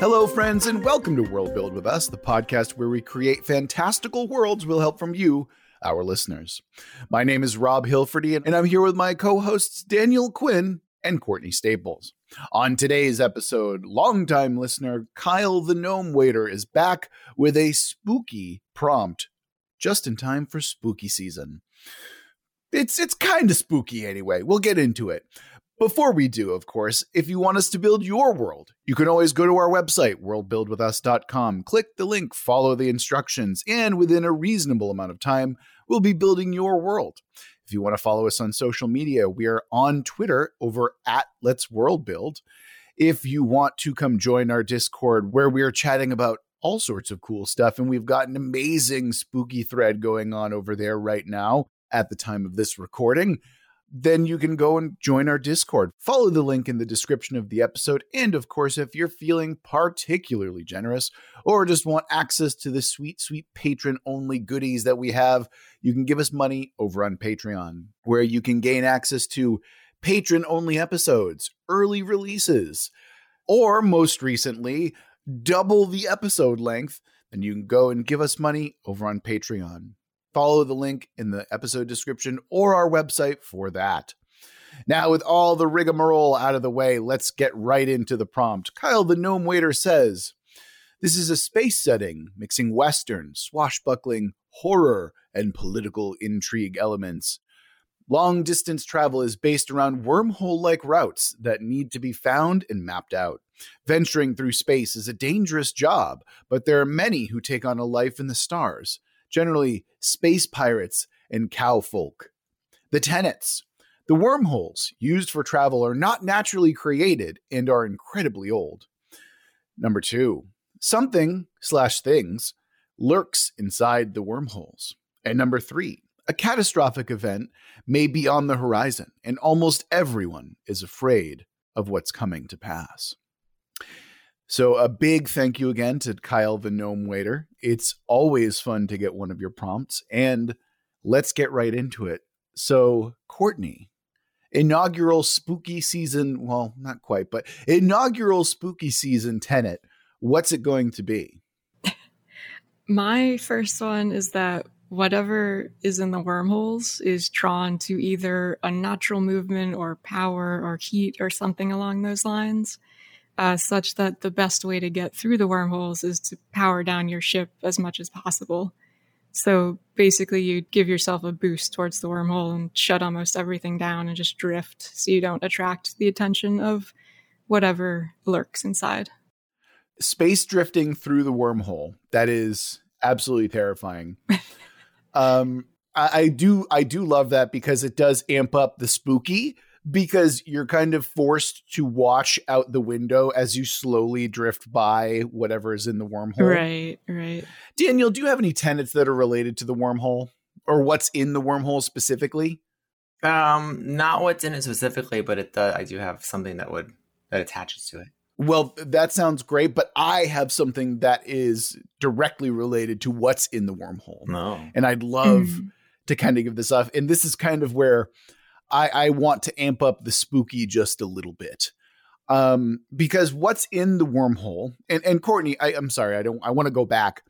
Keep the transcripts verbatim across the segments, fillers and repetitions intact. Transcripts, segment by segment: Hello, friends, and welcome to World Build With Us, the podcast where we create fantastical worlds with help from you, our listeners. My name is Rob Hilferty, and I'm here with my co-hosts Daniel Quinn and Courtney Staples. On today's episode, longtime listener Kyle the Gnome Waiter is back with a spooky prompt just in time for spooky season. It's it's kind of spooky anyway. We'll get into it. Before we do, of course, if you want us to build your world, you can always go to our website, world build with us dot com, click the link, follow the instructions, and within a reasonable amount of time, we'll be building your world. If you want to follow us on social media, we are on Twitter over at Let's World Build. If you want to come join our Discord where we are chatting about all sorts of cool stuff, and we've got an amazing spooky thread going on over there right now at the time of this recording, then you can go and join our Discord. Follow the link in the description of the episode. And of course, if you're feeling particularly generous or just want access to the sweet, sweet patron-only goodies that we have, you can give us money over on Patreon, where you can gain access to patron-only episodes, early releases, or most recently, double the episode length. And you can go and give us money over on Patreon. Follow the link in the episode description or our website for that. Now, with all the rigmarole out of the way, let's get right into the prompt. Kyle the Gnome Waiter says, "This is a space setting mixing Western, swashbuckling, horror, and political intrigue elements. Long-distance travel is based around wormhole-like routes that need to be found and mapped out. Venturing through space is a dangerous job, but there are many who take on a life in the stars. Generally, space pirates and cow folk. The tenets, the wormholes used for travel are not naturally created and are incredibly old. Number two, something slash things lurks inside the wormholes. And number three, a catastrophic event may be on the horizon, and almost everyone is afraid of what's coming to pass." So a big thank you again to Kyle the Gnome Waiter. It's always fun to get one of your prompts, and let's get right into it. So, Courtney, inaugural spooky season, well, not quite, but inaugural spooky season tenet, what's it going to be? My first one is that whatever is in the wormholes is drawn to either unnatural movement or power or heat or something along those lines. Uh, such that the best way to get through the wormholes is to power down your ship as much as possible. So basically you give yourself a boost towards the wormhole and shut almost everything down and just drift so you don't attract the attention of whatever lurks inside. Space drifting through the wormhole. That is absolutely terrifying. um, I, I do, I do love that because it does amp up the spooky, because you're kind of forced to watch out the window as you slowly drift by whatever is in the wormhole. Right, right. Daniel, do you have any tenets that are related to the wormhole or what's in the wormhole specifically? Um, not what's in it specifically, but it does, I do have something that would that attaches to it. Well, that sounds great, but I have something that is directly related to what's in the wormhole. No. And I'd love mm. to kind of give this up. And this is kind of where I, I want to amp up the spooky just a little bit, um, because what's in the wormhole and, and Courtney, I, I'm sorry, I don't, I want to go back.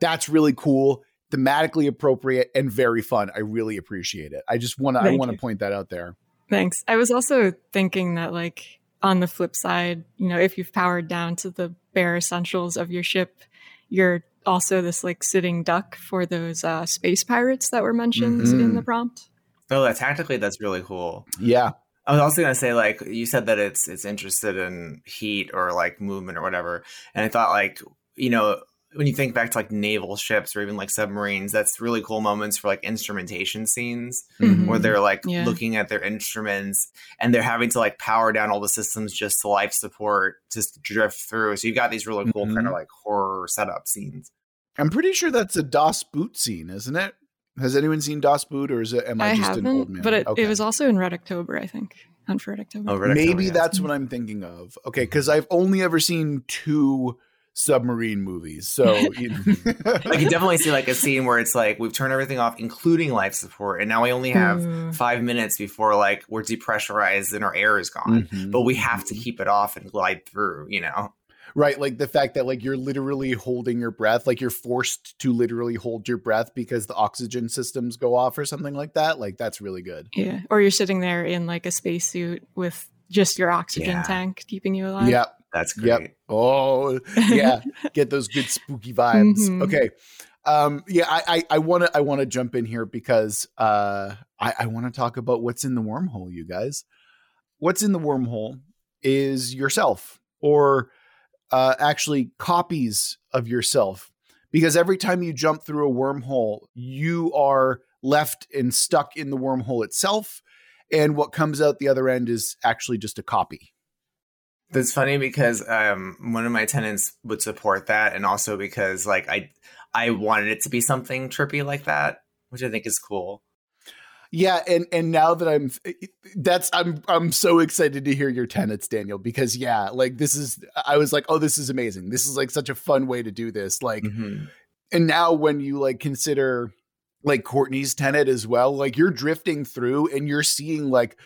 That's really cool, thematically appropriate and very fun. I really appreciate it. I just want to, I want to point that out there. Thanks. I was also thinking that, like, on the flip side, you know, if you've powered down to the bare essentials of your ship, you're also this, like, sitting duck for those uh, space pirates that were mentioned mm-hmm. in the prompt. Oh, tactically, that's really cool. Yeah. I was also going to say, like, you said that it's it's interested in heat or, like, movement or whatever. And I thought, like, you know, when you think back to, like, naval ships or even, like, submarines, that's really cool moments for, like, instrumentation scenes mm-hmm. where they're, like, yeah. looking at their instruments and they're having to, like, power down all the systems just to life support, just drift through. So you've got these really cool mm-hmm. kind of, like, horror setup scenes. I'm pretty sure that's a Das Boot scene, isn't it? Has anyone seen Das Boot, or is it, am I, I just an old man? But it, okay. it was also in Red October, I think. Hunt for Red October. Oh, Red October, Maybe yeah. that's what I'm thinking of. Okay, because I've only ever seen two submarine movies. So you know. I can definitely see, like, a scene where it's like, we've turned everything off, including life support, and now we only have Ooh. five minutes before, like, we're depressurized and our air is gone. Mm-hmm. But we have to keep it off and glide through, you know? right? Like the fact that like you're literally holding your breath, like you're forced to literally hold your breath because the oxygen systems go off or something like that. Like that's really good. Yeah. Or you're sitting there in like a spacesuit with just your oxygen yeah. tank keeping you alive. Yep. That's great. Yep. Oh, yeah. Get those good spooky vibes. Mm-hmm. Okay. Um, yeah, I I want to I want to jump in here because uh, I, I want to talk about what's in the wormhole, you guys. What's in the wormhole is yourself, or uh, actually copies of yourself, because every time you jump through a wormhole, you are left and stuck in the wormhole itself, and what comes out the other end is actually just a copy. That's funny because um, one of my tenants would support that, and also because like I. I wanted it to be something trippy like that, which I think is cool. Yeah, and and now that I'm that's I'm I'm so excited to hear your tenets, Daniel, because yeah, like this is I was like, oh, this is amazing. This is like such a fun way to do this. Like mm-hmm. and now when you like consider like Courtney's tenet as well, like you're drifting through and you're seeing like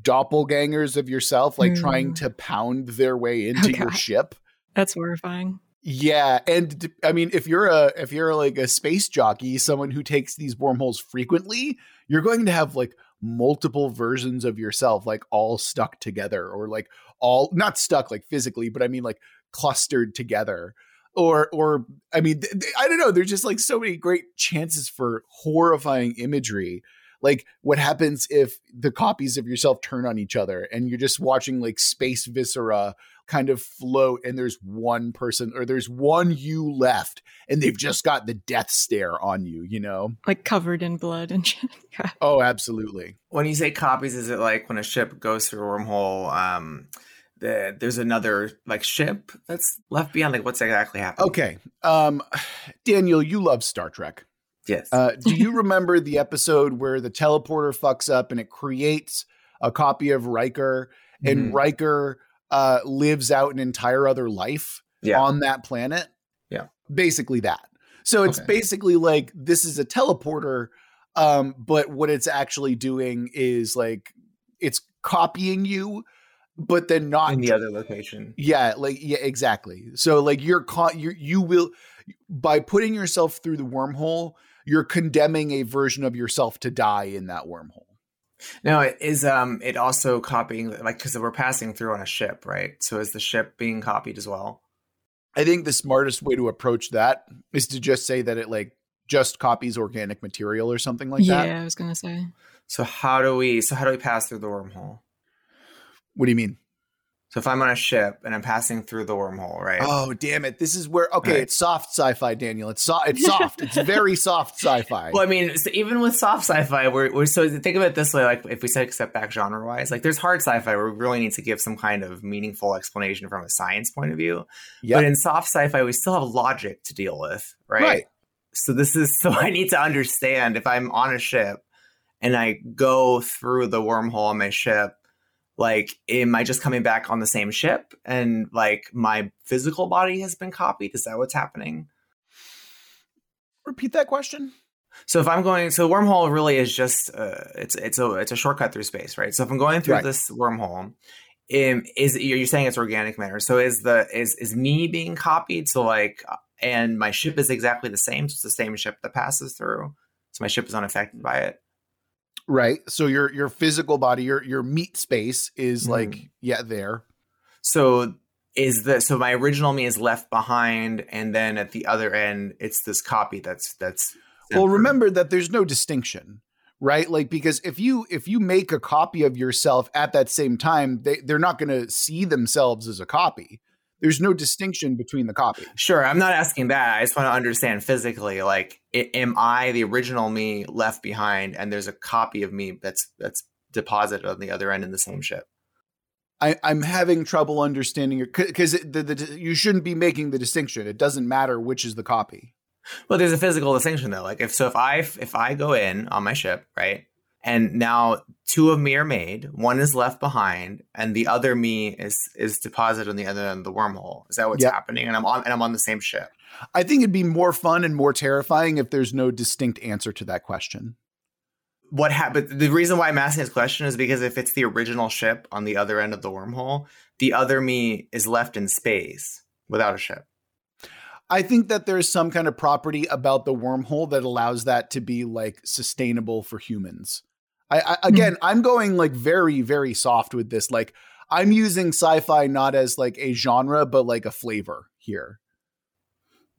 doppelgangers of yourself like mm. trying to pound their way into okay. your ship. That's horrifying. Yeah, and I mean, if you're a if you're like a space jockey, someone who takes these wormholes frequently, you're going to have like multiple versions of yourself, like all stuck together, or like all not stuck like physically, but I mean like clustered together, or or I mean, th- th- I don't know. There's just like so many great chances for horrifying imagery. Like what happens if the copies of yourself turn on each other and you're just watching like space viscera kind of float, and there's one person or there's one you left and they've just got the death stare on you, you know, like covered in blood and shit. Yeah. Oh, absolutely. When you say copies, is it like when a ship goes through a wormhole, um, the, there's another like ship that's left behind? Like what's exactly happening? Okay. Um, Daniel, you love Star Trek. Yes. Uh, do you remember the episode where the teleporter fucks up and it creates a copy of Riker, and mm-hmm. Riker uh, lives out an entire other life yeah. on that planet? Yeah. Basically that. So it's okay. basically like this is a teleporter, um, but what it's actually doing is like it's copying you, but then not in the other location. Yeah. Like, yeah, exactly. So like you're caught, you you will, by putting yourself through the wormhole, you're condemning a version of yourself to die in that wormhole. Now, it is um, it also copying, like, because we're passing through on a ship, right? So is the ship being copied as well? I think the smartest way to approach that is to just say that it, like, just copies organic material or something like yeah, that. Yeah, I was going to say. So how do we, so how do we pass through the wormhole? What do you mean? So if I'm on a ship and I'm passing through the wormhole, right? Oh, damn it. This is where, okay, right. It's soft sci-fi, Daniel. It's, so, it's soft. It's very soft sci-fi. Well, I mean, so even with soft sci-fi, we're, we're so think of it this way. Like if we said step back genre-wise, like there's hard sci-fi where we really need to give some kind of meaningful explanation from a science point of view. Yep. But in soft sci-fi, we still have logic to deal with, right? Right. So this is, so I need to understand if I'm on a ship and I go through the wormhole on my ship, like, am I just coming back on the same ship and like my physical body has been copied? Is that what's happening? Repeat that question. So if I'm going, so wormhole really is just, uh, it's, it's a, it's a shortcut through space, right? So if I'm going through right. this wormhole, um, is you're saying it's organic matter. So is the, is, is me being copied? So like, and my ship is exactly the same. So it's the same ship that passes through. So my ship is unaffected by it. Right. So your your physical body, your your meat space is like, mm. yeah, there. So is the so my original me is left behind, and then at the other end, it's this copy that's that's well, different. Remember that there's no distinction, right? Like, because if you if you make a copy of yourself at that same time, they, they're not gonna see themselves as a copy. There's no distinction between the copies. Sure. I'm not asking that. I just want to understand physically, like, it, am I the original me left behind, and there's a copy of me that's that's deposited on the other end in the same ship? I, I'm having trouble understanding it because the, the, you shouldn't be making the distinction. It doesn't matter which is the copy. Well, there's a physical distinction, though. Like, if so, if I if I go in on my ship, right, and now two of me are made, one is left behind, and the other me is is deposited on the other end of the wormhole. Is that what's yep. happening? And I'm on and I'm on the same ship. I think it'd be more fun and more terrifying if there's no distinct answer to that question. What happened? The reason why I'm asking this question is because if it's the original ship on the other end of the wormhole, the other me is left in space. without a ship. I think that there's some kind of property about the wormhole that allows that to be like sustainable for humans. I, I again, mm-hmm. I'm going like very, very soft with this. Like I'm using sci-fi not as like a genre, but like a flavor here.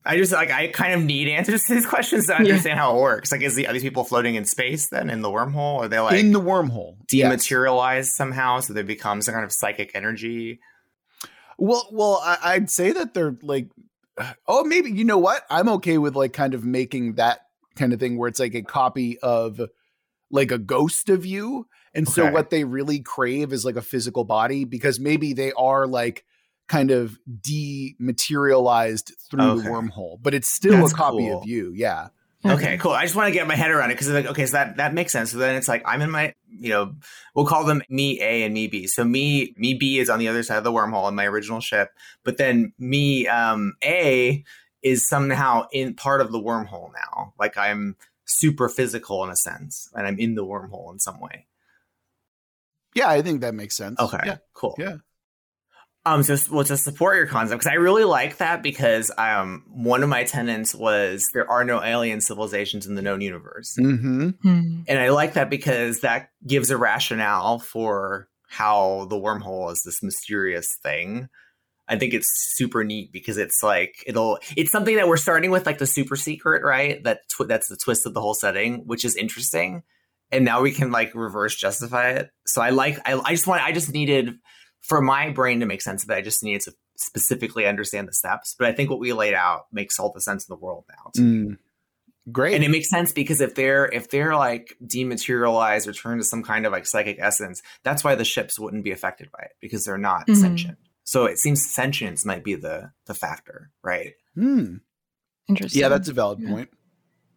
I just like I kind of need answers to these questions to understand yeah. how it works. Like, is the, are these people floating in space then in the wormhole? Are they like in the wormhole dematerialized yes. somehow so they become some kind of psychic energy? Well, well, I, I'd say that they're like. Oh, maybe, you know what? I'm okay with like kind of making that kind of thing where it's like a copy of like a ghost of you. And okay. so what they really crave is like a physical body, because maybe they are like kind of dematerialized through okay. the wormhole, but it's still That's a copy cool. of you. Yeah. Okay, cool. I just want to get my head around it because like, okay, so that, that makes sense. So then it's like I'm in my, you know, we'll call them me A and me B. So me me B is on the other side of the wormhole in my original ship, but then me um, A is somehow in part of the wormhole now. Like I'm super physical in a sense, and I'm in the wormhole in some way. Yeah, I think that makes sense. Okay, yeah. cool. Yeah. Um, so well, to support your concept, because I really like that, because um, one of my tenets was there are no alien civilizations in the known universe. Mm-hmm. Mm-hmm. And I like that because that gives a rationale for how the wormhole is this mysterious thing. I think it's super neat because it's like it'll it's something that we're starting with, like the super secret, right? That tw- that's the twist of the whole setting, which is interesting. And now we can like reverse justify it. So I like I, I just want I just needed. For my brain to make sense of it, I just needed to specifically understand the steps. But I think what we laid out makes all the sense in the world now. Mm. Great. And it makes sense because if they're if they're like dematerialized or turned to some kind of like psychic essence, that's why the ships wouldn't be affected by it, because they're not mm-hmm. sentient. So it seems sentience might be the the factor, right? Mm. Interesting. Yeah, that's a valid yeah. point.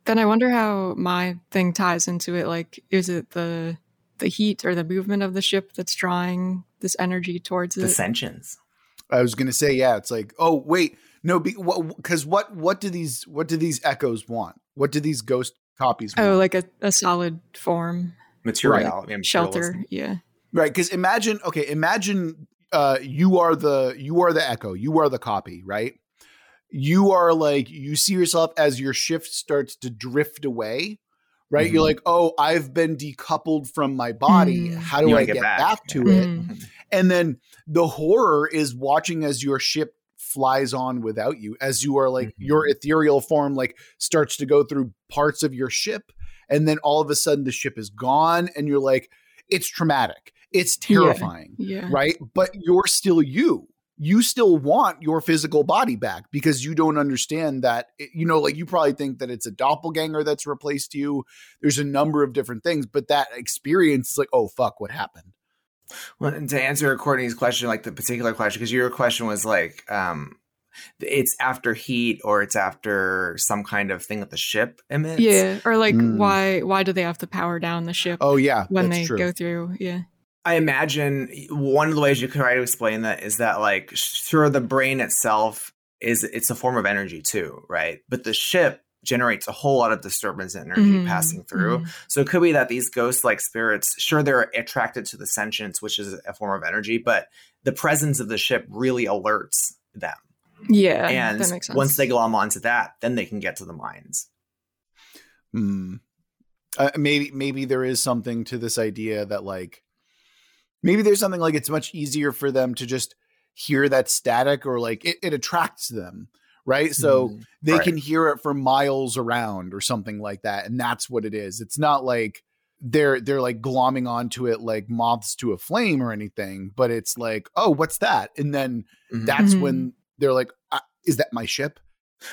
Then I wonder how my thing ties into it. Like, is it the the heat or the movement of the ship that's drawing this energy towards the it? Sentience. I was going to say, yeah, it's like, oh, wait, no, because be, what, what, what do these, what do these echoes want? What do these ghost copies want? Oh, like a, a solid form. Material. Right. Shelter. Yeah. Right. Because imagine, okay, imagine uh, you are the, you are the echo, you are the copy, right? You are like, you see yourself as your shift starts to drift away. Right. Mm-hmm. You're like, oh, I've been decoupled from my body. Mm-hmm. How do you I get, get back, back to yeah. it? Mm-hmm. And then the horror is watching as your ship flies on without you, as you are like mm-hmm. your ethereal form, like starts to go through parts of your ship. And then all of a sudden the ship is gone and you're like, it's traumatic. It's terrifying. Yeah. Yeah. Right. But you're still you. You still want your physical body back because you don't understand that, it, you know, like you probably think that it's a doppelganger that's replaced you. There's a number of different things, but that experience is like, oh, fuck, what happened? Well, and to answer Courtney's question, like the particular question, because your question was like, um, it's after heat or it's after some kind of thing that the ship emits. Yeah. Or like, mm. why, why do they have to power down the ship? Oh, yeah. When they true. go through. Yeah. I imagine one of the ways you could try to explain that is that, like, sure, the brain itself is it's a form of energy too, right? But the ship generates a whole lot of disturbance and energy mm-hmm. passing through. Mm-hmm. So it could be that these ghost-like spirits, sure, they're attracted to the sentience, which is a form of energy, but the presence of the ship really alerts them. Yeah, and that makes sense. Once they glom onto that, then they can get to the minds. Mm. Uh, maybe maybe there is something to this idea that, like, maybe there's something like it's much easier for them to just hear that static, or like it, it attracts them, right? So mm, they right. can hear it for miles around or something like that. And that's what it is. It's not like they're they're like glomming onto it like moths to a flame or anything, but it's like, oh, what's that? And then mm-hmm. that's mm-hmm. when they're like, is that my ship?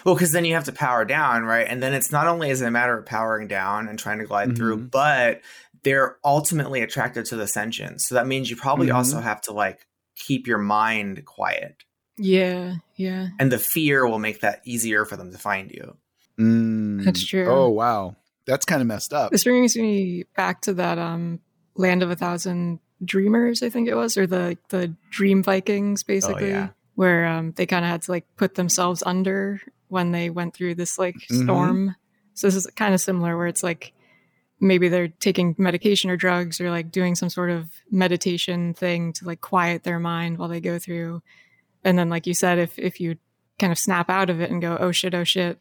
Well, because then you have to power down, right? And then it's not only is it a matter of powering down and trying to glide mm-hmm. through, but they're ultimately attracted to the sentience. So that means you probably mm-hmm. also have to like keep your mind quiet. Yeah, yeah. And the fear will make that easier for them to find you. Mm. That's true. Oh, wow. That's kind of messed up. This brings me back to that um, Land of a Thousand Dreamers, I think it was, or the the Dream Vikings, basically. Oh, yeah. Where um, they kind of had to like put themselves under when they went through this like storm. Mm-hmm. So this is kind of similar, where it's like, maybe they're taking medication or drugs, or like doing some sort of meditation thing to like quiet their mind while they go through. And then, like you said, if if you kind of snap out of it and go, oh shit, oh shit,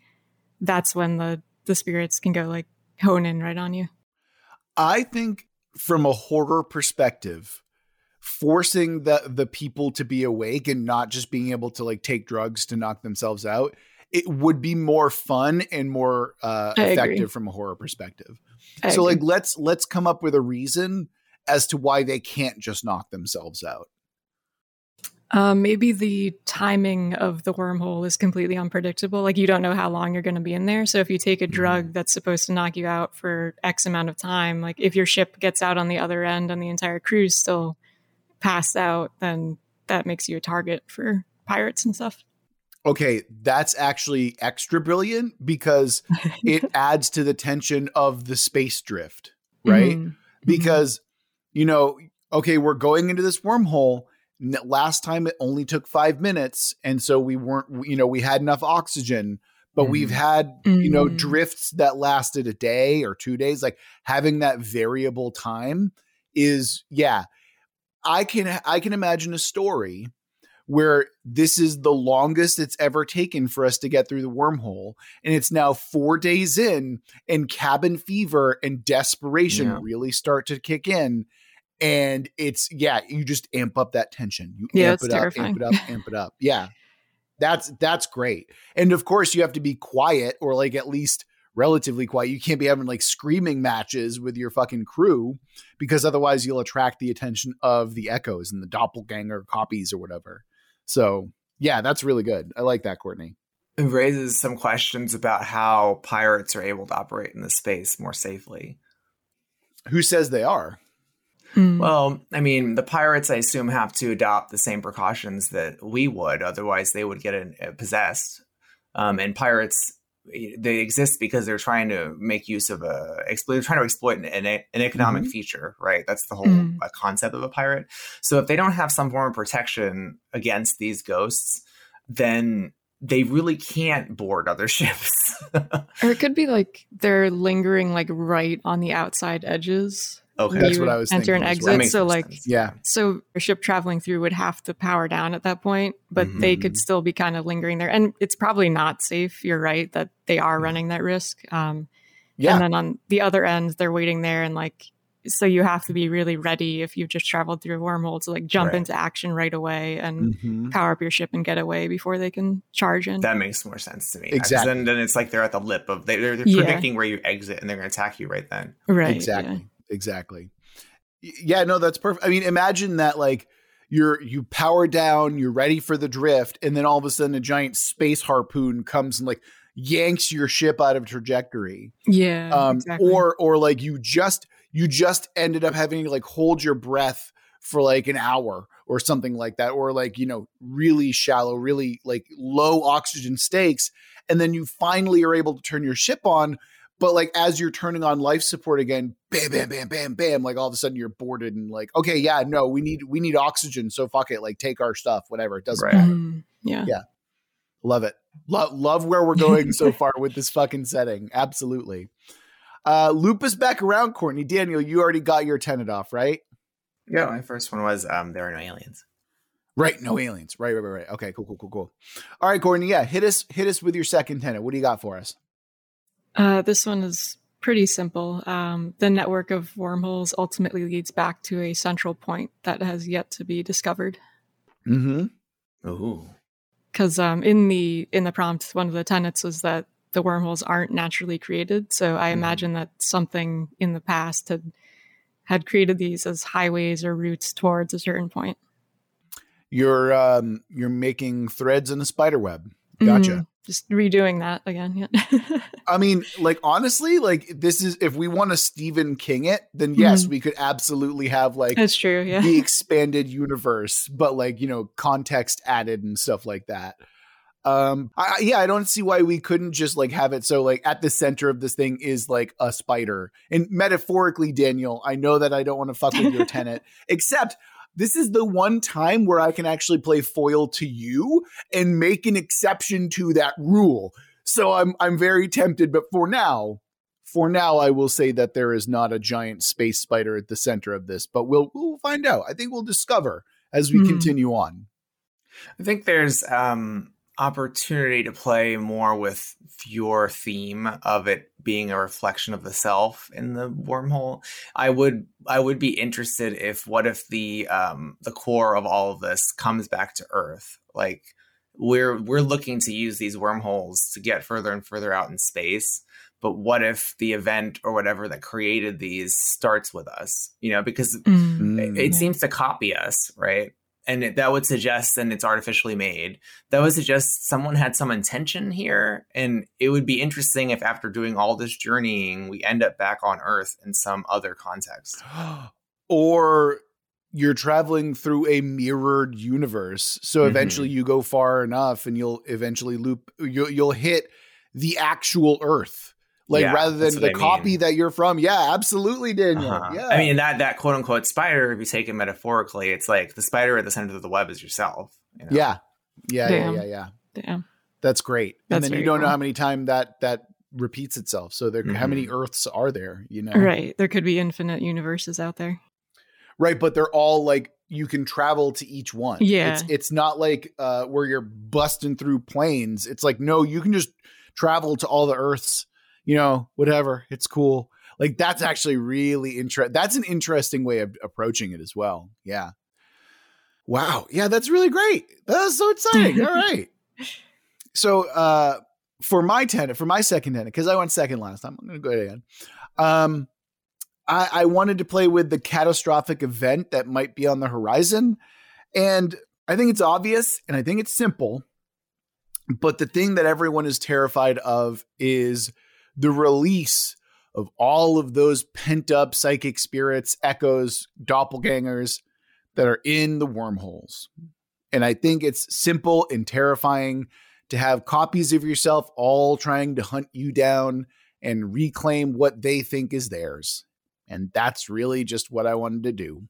that's when the, the spirits can go like hone in right on you. I think from a horror perspective, forcing the, the people to be awake and not just being able to like take drugs to knock themselves out, it would be more fun and more uh, effective agree. From a horror perspective. I so agree. like, let's, let's come up with a reason as to why they can't just knock themselves out. Uh, maybe the timing of the wormhole is completely unpredictable. Like, you don't know how long you're going to be in there. So if you take a drug that's supposed to knock you out for X amount of time, like if your ship gets out on the other end and the entire crew's still passed out, then that makes you a target for pirates and stuff. Okay, that's actually extra brilliant because it adds to the tension of the space drift, right? Mm-hmm. Because, mm-hmm. you know, okay, we're going into this wormhole. Last time it only took five minutes. And so we weren't, you know, we had enough oxygen, but mm. we've had, mm. you know, drifts that lasted a day or two days. Like having that variable time is, yeah, I can, I can imagine a story where this is the longest it's ever taken for us to get through the wormhole. And it's now four days in and cabin fever and desperation yeah. really start to kick in. And it's, yeah, you just amp up that tension. You yeah, amp it up, terrifying. amp it up, amp it up. Yeah, that's that's great. And of course, you have to be quiet or like at least relatively quiet. You can't be having like screaming matches with your fucking crew because otherwise you'll attract the attention of the echoes and the doppelganger copies or whatever. So yeah, that's really good. I like that, Courtney. It raises some questions about how pirates are able to operate in this space more safely. Who says they are? Mm. Well, I mean, the pirates, I assume, have to adopt the same precautions that we would. Otherwise, they would get in, uh, possessed. Um, and pirates, they exist because they're trying to make use of a exploit. They're trying to exploit an, an economic mm-hmm. feature, right? That's the whole mm. uh, concept of a pirate. So if they don't have some form of protection against these ghosts, then they really can't board other ships. Or it could be like they're lingering like right on the outside edges. Okay, that's what I was enter thinking. Enter and exit. So like, sense. yeah. So a ship traveling through would have to power down at that point, but mm-hmm. they could still be kind of lingering there. And it's probably not safe. You're right that they are running that risk. Um, yeah. And then on the other end, they're waiting there. And like, so you have to be really ready if you've just traveled through a wormhole to like jump right. into action right away and mm-hmm. power up your ship and get away before they can charge in. That makes more sense to me. Exactly. And then, then it's like they're at the lip of, they, they're, they're yeah. predicting where you exit and they're going to attack you right then. Right. Exactly. Yeah. Exactly. Yeah, no, that's perfect. I mean, imagine that like you're, you power down, you're ready for the drift. And then all of a sudden a giant space harpoon comes and like yanks your ship out of trajectory. Yeah. Um, exactly. Or, or like you just, you just ended up having to like hold your breath for like an hour or something like that. Or like, you know, really shallow, really like low oxygen stakes. And then you finally are able to turn your ship on. But like, as you're turning on life support again, bam, bam, bam, bam, bam, like all of a sudden you're boarded and like, okay, yeah, no, we need, we need oxygen. So fuck it. Like take our stuff, whatever. It doesn't right. matter. Mm, yeah. Yeah. Love it. Lo- love where we're going so far with this fucking setting. Absolutely. Uh, loop us back around, Courtney. Daniel, you already got your tenet off, right? Yeah. My first one was, um, there are no aliens. Right. No aliens. Right, right, right, right. Okay, cool, cool, cool, cool. All right, Courtney. Yeah. Hit us, hit us with your second tenet. What do you got for us? Uh, this one is pretty simple. Um, the network of wormholes ultimately leads back to a central point that has yet to be discovered. Mm-hmm. Oh. Because um, in the in the prompt, one of the tenets was that the wormholes aren't naturally created. So I mm-hmm. imagine that something in the past had had created these as highways or routes towards a certain point. You're um, you're making threads in a spider web. Gotcha. Mm-hmm. Just redoing that again. Yeah. I mean, like, honestly, like this is, if we want to Stephen King it, then yes, mm-hmm. we could absolutely have like that's true, yeah. the expanded universe, but like, you know, context added and stuff like that. Um, I, yeah, I don't see why we couldn't just like have it. So like at the center of this thing is like a spider. And metaphorically, Daniel, I know that I don't want to fuck with your tenet, except this is the one time where I can actually play foil to you and make an exception to that rule. So I'm I'm very tempted, but for now, for now, I will say that there is not a giant space spider at the center of this, but we'll we'll find out. I think we'll discover as we mm-hmm. continue on. I think there's um, opportunity to play more with your theme of it being a reflection of the self in the wormhole. I would I would be interested if what if the um, the core of all of this comes back to Earth? Like we're we're looking to use these wormholes to get further and further out in space. But what if the event or whatever that created these starts with us? You know, because mm, it, it yeah. seems to copy us, right? And it, that would suggest, and it's artificially made, that would suggest someone had some intention here. And it would be interesting if after doing all this journeying, we end up back on Earth in some other context. Or you're traveling through a mirrored universe. So eventually mm-hmm. you go far enough and you'll eventually loop, you'll, you'll hit the actual Earth. Like yeah, rather than the I copy mean. that you're from. Yeah, absolutely, Daniel. Uh-huh. Yeah. I mean, that that quote unquote spider, if you take it metaphorically, it's like the spider at the center of the web is yourself. You know? Yeah. Yeah, Damn. yeah, yeah, yeah. Damn. That's great. That's and then you don't cool. know how many times that that repeats itself. So there mm-hmm. how many Earths are there, you know? Right. There could be infinite universes out there. Right, but they're all like you can travel to each one. Yeah. It's it's not like uh, where you're busting through planes. It's like, no, you can just travel to all the Earths. You know, whatever. It's cool. Like that's actually really interesting. That's an interesting way of approaching it as well. Yeah. Wow. Yeah. That's really great. That's so exciting. All right. So uh, for my tenant, for my second tenant, because I went second last time, I'm going to go ahead again. Um, I, I wanted to play with the catastrophic event that might be on the horizon. And I think it's obvious and I think it's simple, but the thing that everyone is terrified of is the release of all of those pent-up psychic spirits, echoes, doppelgangers that are in the wormholes. And I think it's simple and terrifying to have copies of yourself all trying to hunt you down and reclaim what they think is theirs. And that's really just what I wanted to do.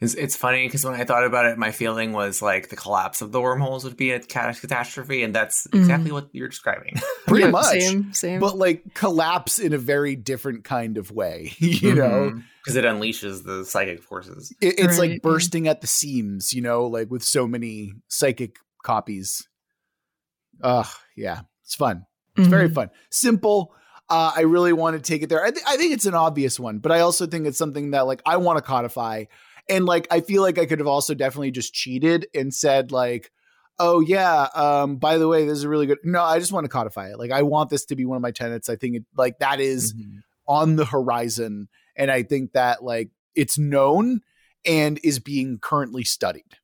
It's, it's funny because when I thought about it, my feeling was like the collapse of the wormholes would be a catastrophe. And that's exactly mm. what you're describing. Pretty yeah, much. Same, same. But like collapse in a very different kind of way, you mm-hmm. know, because it unleashes the psychic forces. It, it's right. like bursting at the seams, you know, like with so many psychic copies. Ugh, yeah, it's fun. It's mm-hmm. very fun. Simple. Uh, I really want to take it there. I, th- I think it's an obvious one, but I also think it's something that like I want to codify. And like, I feel like I could have also definitely just cheated and said like, oh yeah, um, by the way, this is a really good, no, I just want to codify it. Like I want this to be one of my tenets. I think it, like that is mm-hmm. on the horizon. And I think that like it's known and is being currently studied.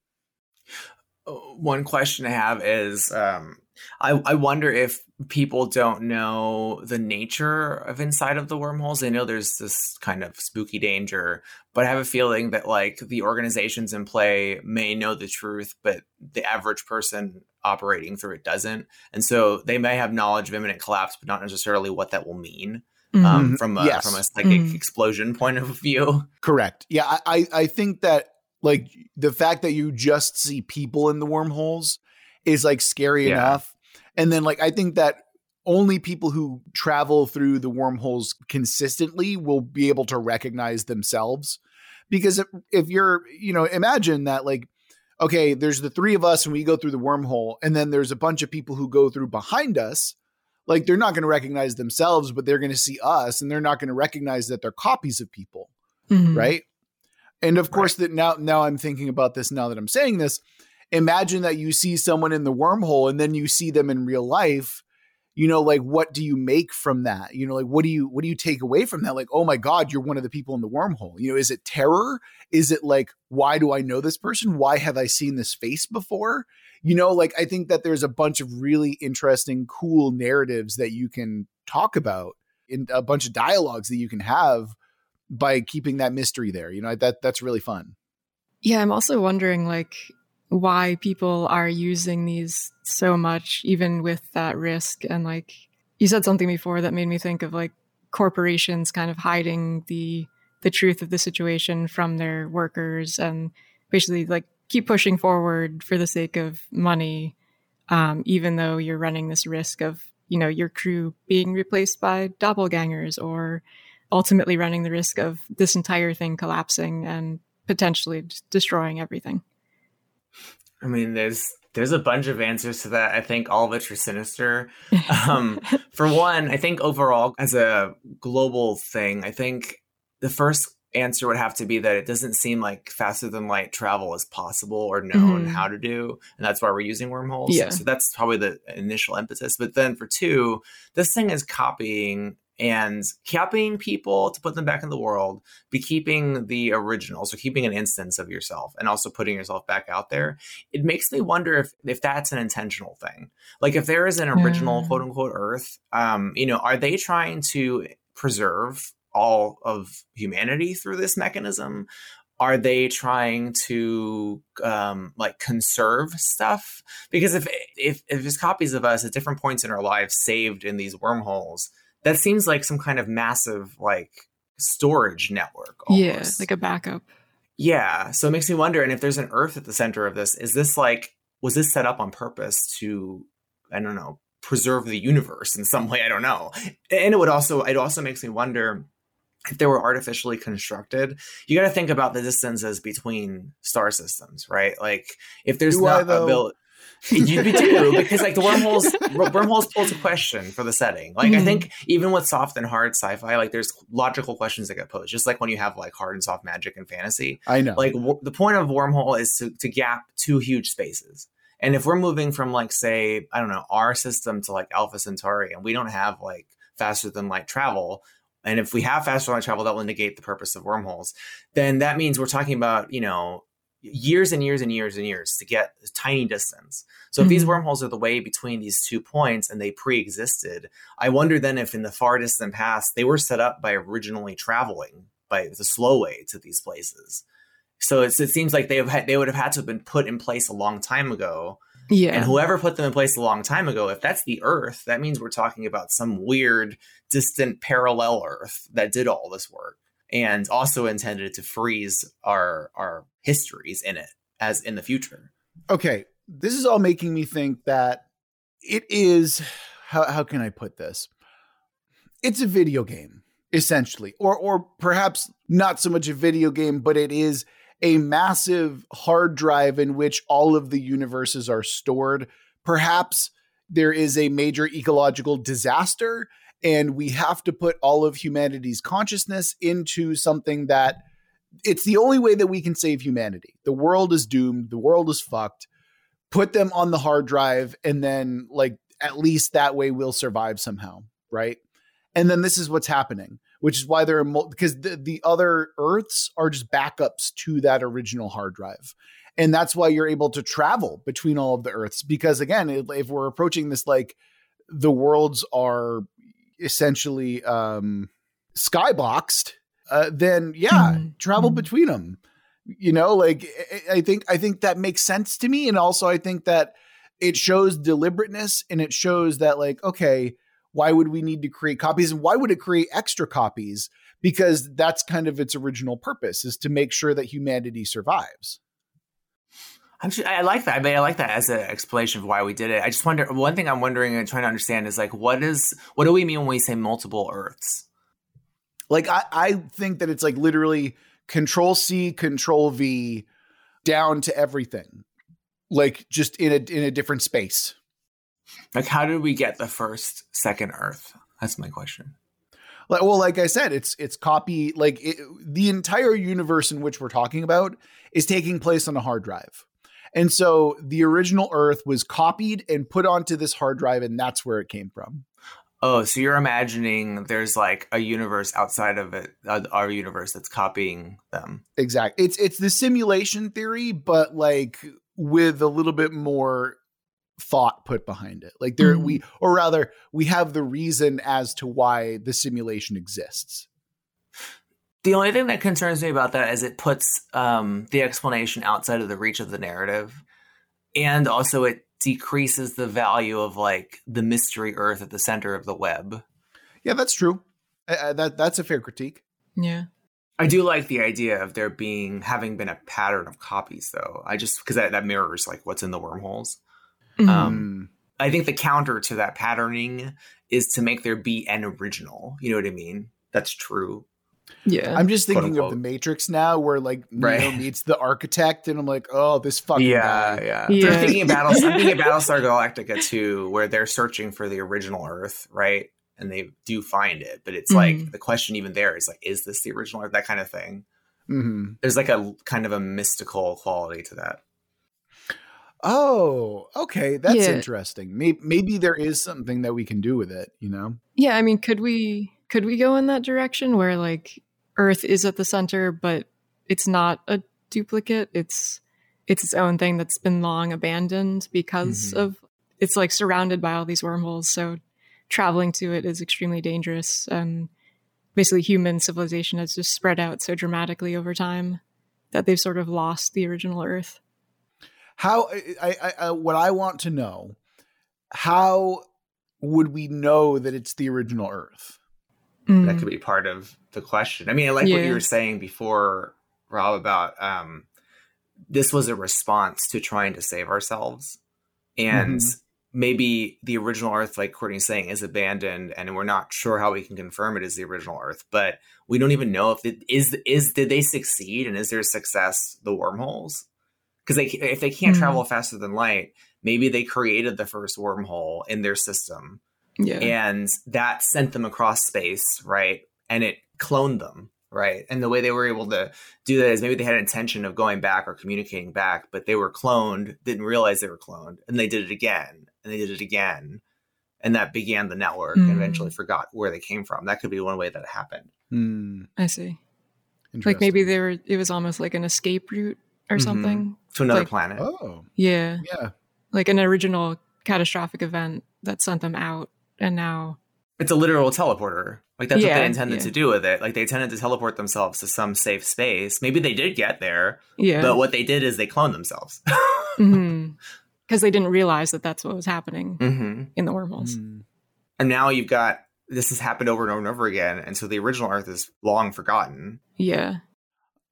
One question I have is, um, I, I wonder if people don't know the nature of inside of the wormholes. I know there's this kind of spooky danger, but I have a feeling that like the organizations in play may know the truth, but the average person operating through it doesn't. And so they may have knowledge of imminent collapse, but not necessarily what that will mean mm-hmm. um, from a, yes. from a psychic mm-hmm. explosion point of view. Correct. Yeah. I, I think that like the fact that you just see people in the wormholes is like scary yeah. enough. And then like, I think that only people who travel through the wormholes consistently will be able to recognize themselves. Because if, if you're, you know, imagine that like, okay, there's the three of us and we go through the wormhole and then there's a bunch of people who go through behind us. Like they're not going to recognize themselves, but they're going to see us and they're not going to recognize that they're copies of people. Mm-hmm. Right. And of course right. that now, now I'm thinking about this now that I'm saying this. Imagine that you see someone in the wormhole and then you see them in real life, you know, like, what do you make from that? You know, like, what do you, what do you take away from that? Like, oh my God, you're one of the people in the wormhole. You know, is it terror? Is it like, why do I know this person? Why have I seen this face before? You know, like, I think that there's a bunch of really interesting, cool narratives that you can talk about in a bunch of dialogues that you can have by keeping that mystery there. You know, that that's really fun. Yeah. I'm also wondering like, why people are using these so much, even with that risk. And like you said something before that made me think of like corporations kind of hiding the the truth of the situation from their workers and basically like keep pushing forward for the sake of money, um, even though you're running this risk of, you know, your crew being replaced by doppelgangers or ultimately running the risk of this entire thing collapsing and potentially destroying everything. I mean, there's There's a bunch of answers to that. I think all of it's are sinister. Um, for one, I think overall, as a global thing, I think the first answer would have to be that it doesn't seem like faster than light travel is possible or known mm-hmm. how to do. And that's why we're using wormholes. Yeah. So that's probably the initial emphasis. But then for two, this thing is copying and copying people to put them back in the world, be keeping the original, so keeping an instance of yourself and also putting yourself back out there. It makes me wonder if if that's an intentional thing. Like if there is an original yeah. quote unquote Earth, um, you know, are they trying to preserve all of humanity through this mechanism? Are they trying to um, like conserve stuff? Because if, if if there's copies of us at different points in our lives saved in these wormholes, that seems like some kind of massive like storage network. Almost. Yeah, like a backup. Yeah. So it makes me wonder. And if there's an Earth at the center of this, is this like, was this set up on purpose to, I don't know, preserve the universe in some way? I don't know. And it would also, it also makes me wonder if they were artificially constructed. You got to think about the distances between star systems, right? Like if there's Do not a build. You do, because like the wormholes wormholes pulls a question for the setting. Like mm-hmm. I think even with soft and hard sci-fi, like there's logical questions that get posed, just like when you have like hard and soft magic and fantasy. I know. Like w- the point of wormhole is to, to gap two huge spaces. And if we're moving from like, say, I don't know, our system to like Alpha Centauri, and we don't have like faster than light travel, and if we have faster than light travel, that will negate the purpose of wormholes. Then that means we're talking about, you know, years and years and years and years to get a tiny distance. So mm-hmm. if these wormholes are the way between these two points and they pre-existed, I wonder then if in the far distant past, they were set up by originally traveling by the slow way to these places. So it's, it seems like they have had, they would have had to have been put in place a long time ago. Yeah. And whoever put them in place a long time ago, if that's the Earth, that means we're talking about some weird, distant, parallel Earth that did all this work. And also intended to freeze our our histories in it as in the future. Okay, this is all making me think that it is, how how can I put this? It's a video game, essentially, or or perhaps not so much a video game, but it is a massive hard drive in which all of the universes are stored. Perhaps there is a major ecological disaster, and we have to put all of humanity's consciousness into something that it's the only way that we can save humanity. The world is doomed. The world is fucked. Put them on the hard drive. And then like, at least that way we'll survive somehow. Right. And then this is what's happening, which is why there are mul- because the, the other Earths are just backups to that original hard drive. And that's why you're able to travel between all of the Earths. Because again, if we're approaching this, like the worlds are essentially um skyboxed, uh then yeah mm-hmm. travel between them, you know, like I think I think that makes sense to me. And also I think that it shows deliberateness, and it shows that like, okay, why would we need to create copies, and why would it create extra copies? Because that's kind of its original purpose, is to make sure that humanity survives. Actually, I like that. I mean, I like that as an explanation of why we did it. I just wonder, one thing I'm wondering and trying to understand is like, what is, what do we mean when we say multiple Earths? Like, I, I think that it's like literally control C, control V down to everything, like just in a, in a different space. Like, how did we get the first, second Earth? That's my question. Well, like I said, it's it's copy, like it, the entire universe in which we're talking about is taking place on a hard drive. And so the original Earth was copied and put onto this hard drive, and that's where it came from. Oh, so you're imagining there's like a universe outside of it, our universe, that's copying them. Exactly. It's it's the simulation theory, but like with a little bit more thought put behind it. Like there, mm-hmm. we, or rather, we have the reason as to why the simulation exists. The only thing that concerns me about that is it puts um, the explanation outside of the reach of the narrative. And also it decreases the value of like the mystery Earth at the center of the web. Yeah, that's true. Uh, that That's a fair critique. Yeah. I do like the idea of there being, having been a pattern of copies though. I just, because that, that mirrors like what's in the wormholes. Mm-hmm. Um, I think the counter to that patterning is to make there be an original. You know what I mean? That's true. Yeah. I'm just thinking of The Matrix now where like right. Neo meets the architect and I'm like, oh, this fucking yeah, guy. Yeah, yeah. I'm thinking of Battlestar Galactica too, where they're searching for the original Earth, right? And they do find it. But it's mm-hmm. like the question even there is like, is this the original Earth? That kind of thing. Mm-hmm. There's like a kind of a mystical quality to that. Oh, okay. That's yeah. interesting. Maybe, maybe there is something that we can do with it, you know? Yeah. I mean, could we, could we go in that direction where like Earth is at the center, but it's not a duplicate. It's, it's its own thing that's been long abandoned because mm-hmm. of it's like surrounded by all these wormholes. So traveling to it is extremely dangerous. Um, basically human civilization has just spread out so dramatically over time that they've sort of lost the original Earth. How I, I, I what I want to know, how would we know that it's the original Earth? Mm. That could be part of the question. I mean, I like yeah. what you were saying before, Rob, about um, this was a response to trying to save ourselves. And mm-hmm. maybe the original Earth, like Courtney's saying, is abandoned and we're not sure how we can confirm it is the original Earth, but we don't even know if it is, is did they succeed and is their success the wormholes? Because they, if they can't travel mm. faster than light, maybe they created the first wormhole in their system. Yeah. And that sent them across space, right? And it cloned them, right? And the way they were able to do that is maybe they had an intention of going back or communicating back, but they were cloned, didn't realize they were cloned, and they did it again, and they did it again. And that began the network mm. and eventually forgot where they came from. That could be one way that it happened. Mm. I see. Like maybe they were. It was almost like an escape route or something. Mm-hmm. To another like, planet. Oh. Yeah. Yeah. Like an original catastrophic event that sent them out and now it's a literal teleporter. Like that's yeah, what they intended yeah. to do with it. Like they intended to teleport themselves to some safe space. Maybe they did get there. Yeah. But what they did is they cloned themselves. mm-hmm. Cuz they didn't realize that that's what was happening mm-hmm. in the wormholes. Mm-hmm. And now you've got this has happened over and over and over again and so the original Earth is long forgotten. Yeah.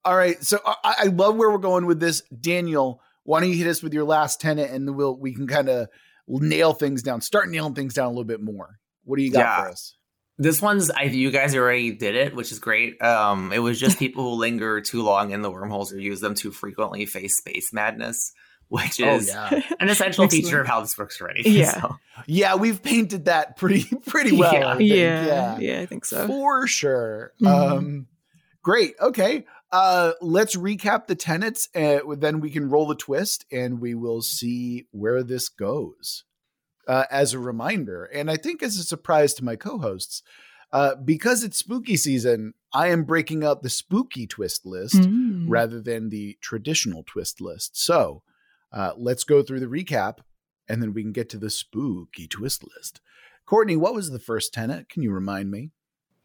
All right, so I, I love where we're going with this. Daniel, why don't you hit us with your last tenet and we'll we can kind of nail things down, start nailing things down a little bit more. What do you got yeah. for us? This one's, I, you guys already did it, which is great. Um, it was just people who linger too long in the wormholes or use them too frequently face space madness, which is oh, yeah. an essential feature of how this works already. Yeah, so. yeah, we've painted that pretty pretty well. Yeah, I think. Yeah, yeah, yeah, I think so. For sure. Mm-hmm. Um, great, okay. Uh, let's recap the tenets and then we can roll the twist and we will see where this goes uh, as a reminder. And I think as a surprise to my co-hosts, uh, because it's spooky season, I am breaking out the spooky twist list mm. rather than the traditional twist list. So uh, let's go through the recap and then we can get to the spooky twist list. Courtney, what was the first tenet? Can you remind me?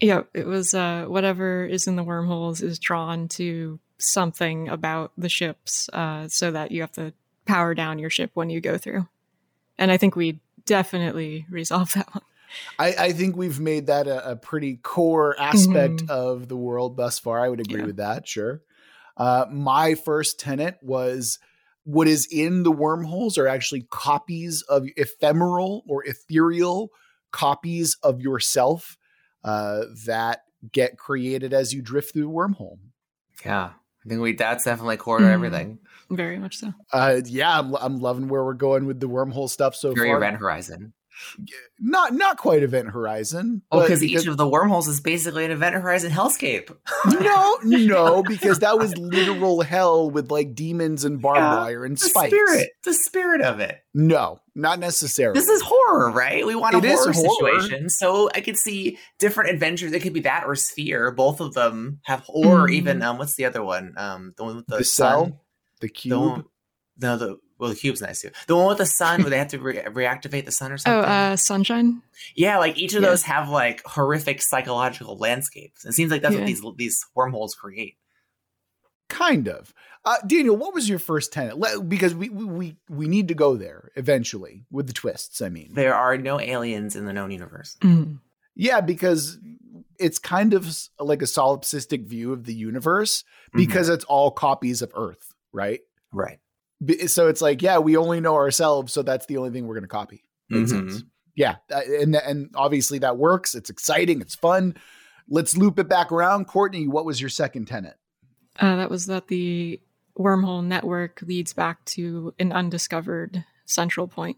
Yeah, it was uh, whatever is in the wormholes is drawn to something about the ships uh, so that you have to power down your ship when you go through. And I think we definitely resolved that one. I, I think we've made that a, a pretty core aspect mm-hmm. of the world thus far. I would agree yeah. with that, sure. Uh, my first tenet was what is in the wormholes are actually copies of ephemeral or ethereal copies of yourself. Uh, that get created as you drift through the wormhole. Yeah, I think we that's definitely core to mm, everything. Very much so. Uh, yeah, I'm, I'm loving where we're going with the wormhole stuff so Very far. Very Event Horizon. Not not quite Event Horizon. Oh, because each of the wormholes is basically an Event Horizon hellscape. no, no, because that was literal hell with like demons and barbed yeah, wire and spikes. The spirit, the spirit of it. No, not necessarily. This is horror, right? We want a horror, horror situation. So I could see different adventures. It could be that or Sphere. Both of them have, or mm. even um, what's the other one? Um, the one with the, the sun, cell, the cube. The one, no, the. Well, the cube's nice too. The one with the sun where they have to re- reactivate the sun or something. Oh, uh, Sunshine? Yeah, like each of yeah. those have like horrific psychological landscapes. It seems like that's yeah. what these these wormholes create. Kind of. Uh, Daniel, what was your first tenet? Le- because we, we we we need to go there eventually with the twists, I mean. There are no aliens in the known universe. Mm. Yeah, because it's kind of like a solipsistic view of the universe because mm-hmm. it's all copies of Earth, right? Right. So it's like, yeah, we only know ourselves. So that's the only thing we're going to copy. Makes mm-hmm. sense. Yeah. And, and obviously that works. It's exciting. It's fun. Let's loop it back around. Courtney, what was your second tenet? Uh, that was that the wormhole network leads back to an undiscovered central point,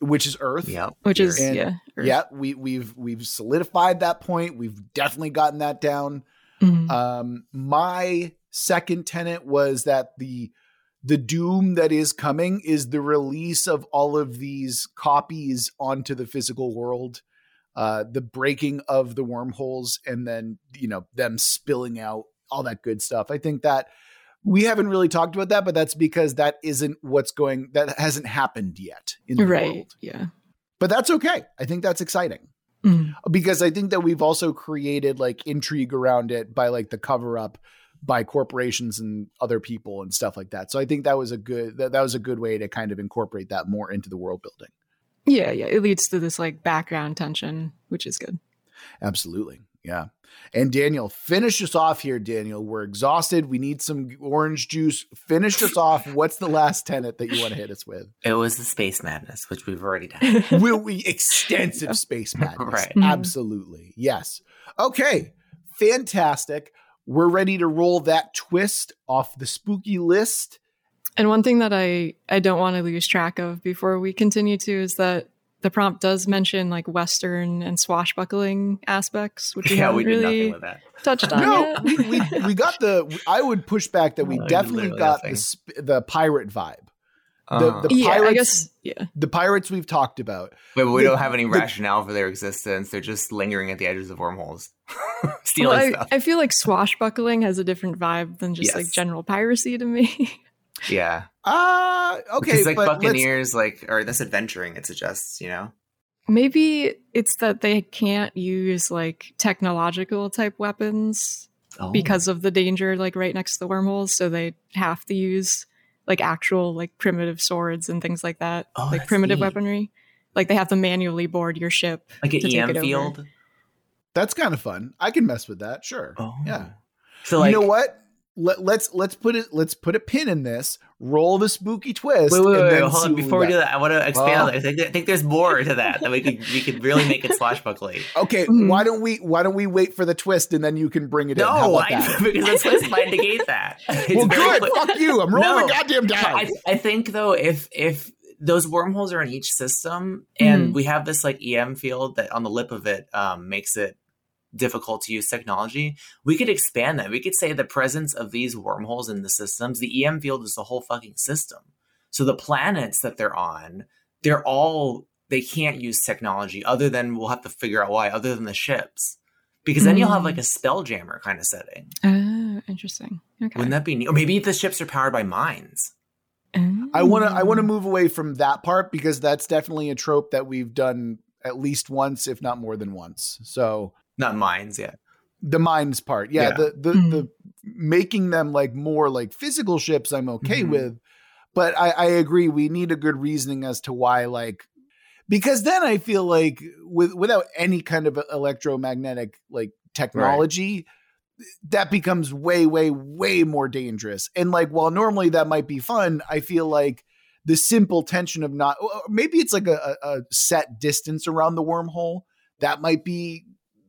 which is Earth. Yeah, which is and, yeah, Earth. yeah. We we've we've solidified that point. We've definitely gotten that down. Mm-hmm. Um, my second tenet was that the the doom that is coming is the release of all of these copies onto the physical world. Uh, the breaking of the wormholes, and then, you know, them spilling out, all that good stuff. I think that we haven't really talked about that, but that's because that isn't what's going, that hasn't happened yet in the right, world. Yeah. But that's okay. I think that's exciting mm. because I think that we've also created like intrigue around it by like the cover up by corporations and other people and stuff like that. So I think that was a good, that, that was a good way to kind of incorporate that more into the world building. Yeah, yeah. It leads to this like background tension, which is good. Absolutely. Yeah. And Daniel, finish us off here, Daniel. We're exhausted. We need some orange juice. Finish us off. What's the last tenet that you want to hit us with? It was the space madness, which we've already done. Will we extensive yeah. space madness? Right. Mm-hmm. Absolutely. Yes. Okay. Fantastic. We're ready to roll that twist off the spooky list. And one thing that I, I don't want to lose track of before we continue to is that the prompt does mention like Western and swashbuckling aspects, which we yeah, haven't we did really nothing with that. touched on no, yet. we, we, we got the, I would push back that we no, definitely got the, the pirate vibe. The, the pirates, yeah, I guess, yeah. The pirates we've talked about. But, but we the, don't have any the, rationale for their existence. They're just lingering at the edges of wormholes. Stealing well, I, stuff. I feel like swashbuckling has a different vibe than just yes. like general piracy to me. Yeah. Uh, okay. Because like but buccaneers, like, or that's adventuring, it suggests, you know? Maybe it's that they can't use like technological type weapons oh. because of the danger, like right next to the wormholes. So they have to use like actual, like primitive swords and things like that, oh, like primitive neat. weaponry. Like they have to manually board your ship. Like an E M field. Over. That's kind of fun. I can mess with that. Sure. Oh. Yeah. So, like, you know what? Let, let's let's put it let's put a pin in this. Roll the spooky twist. Wait, wait, and wait, then wait hold on. Before we, we do that, I want to expand. Oh. I, think, I think there's more to that that we could we could really make it swashbuckling. Okay, mm. why don't we why don't we wait for the twist and then you can bring it no, in? No, that? because the twist might negate that. It's well, good. Cl- Fuck you. I'm rolling no, goddamn dice. I, I think though, if if those wormholes are in each system, and mm. we have this like E M field that on the lip of it um, makes it difficult to use technology, we could expand that. We could say the presence of these wormholes in the systems, the E M field is the whole fucking system. So the planets that they're on, they're all, they can't use technology other than, we'll have to figure out why, other than the ships. Because then mm. you'll have like a Spelljammer kind of setting. Oh, interesting. Okay. Wouldn't that be neat? Or maybe the ships are powered by mines. Oh. I want to I want to move away from that part because that's definitely a trope that we've done at least once, if not more than once. So... Not mines, yeah. The mines part. Yeah, yeah. The, the, mm-hmm. the making them like more like physical ships I'm okay mm-hmm. with. But I, I agree. We need a good reasoning as to why, like, because then I feel like with, without any kind of electromagnetic like technology, right. that becomes way, way, way more dangerous. And like, while normally that might be fun, I feel like the simple tension of not, maybe it's like a, a set distance around the wormhole. That might be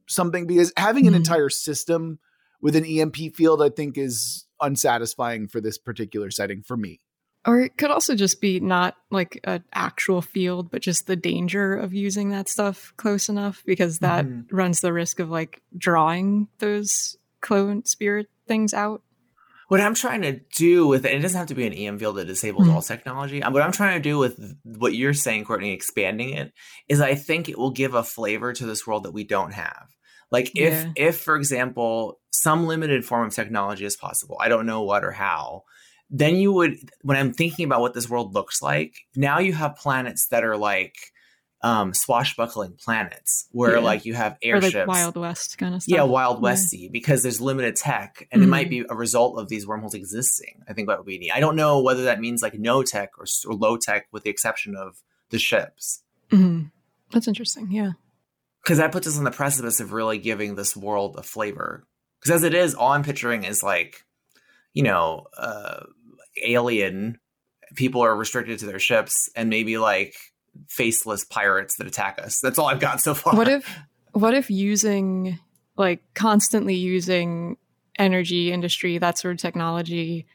something, because having an entire system with an E M P field, I think, is unsatisfying for this particular setting for me. Or it could also just be not like an actual field, but just the danger of using that stuff close enough, because that mm. runs the risk of like drawing those clone spirit things out. What I'm trying to do with it, it doesn't have to be an E M field that disables mm-hmm. all technology. What I'm trying to do with what you're saying, Courtney, expanding it, is I think it will give a flavor to this world that we don't have. Like if, yeah. if, for example, some limited form of technology is possible, I don't know what or how, then you would, when I'm thinking about what this world looks like, now you have planets that are like um, swashbuckling planets where yeah. like you have airships. Or like Wild West kind of stuff. Yeah, Wild West-y, yeah. because there's limited tech and mm-hmm. it might be a result of these wormholes existing. I think that would be neat. I don't know whether that means like no tech or, or low tech with the exception of the ships. Mm-hmm. That's interesting, yeah. Because that puts us on the precipice of really giving this world a flavor. Because as it is, all I'm picturing is like, you know, uh, alien people are restricted to their ships and maybe like faceless pirates that attack us. That's all I've got so far. What if, what if using like constantly using energy industry, that sort of technology,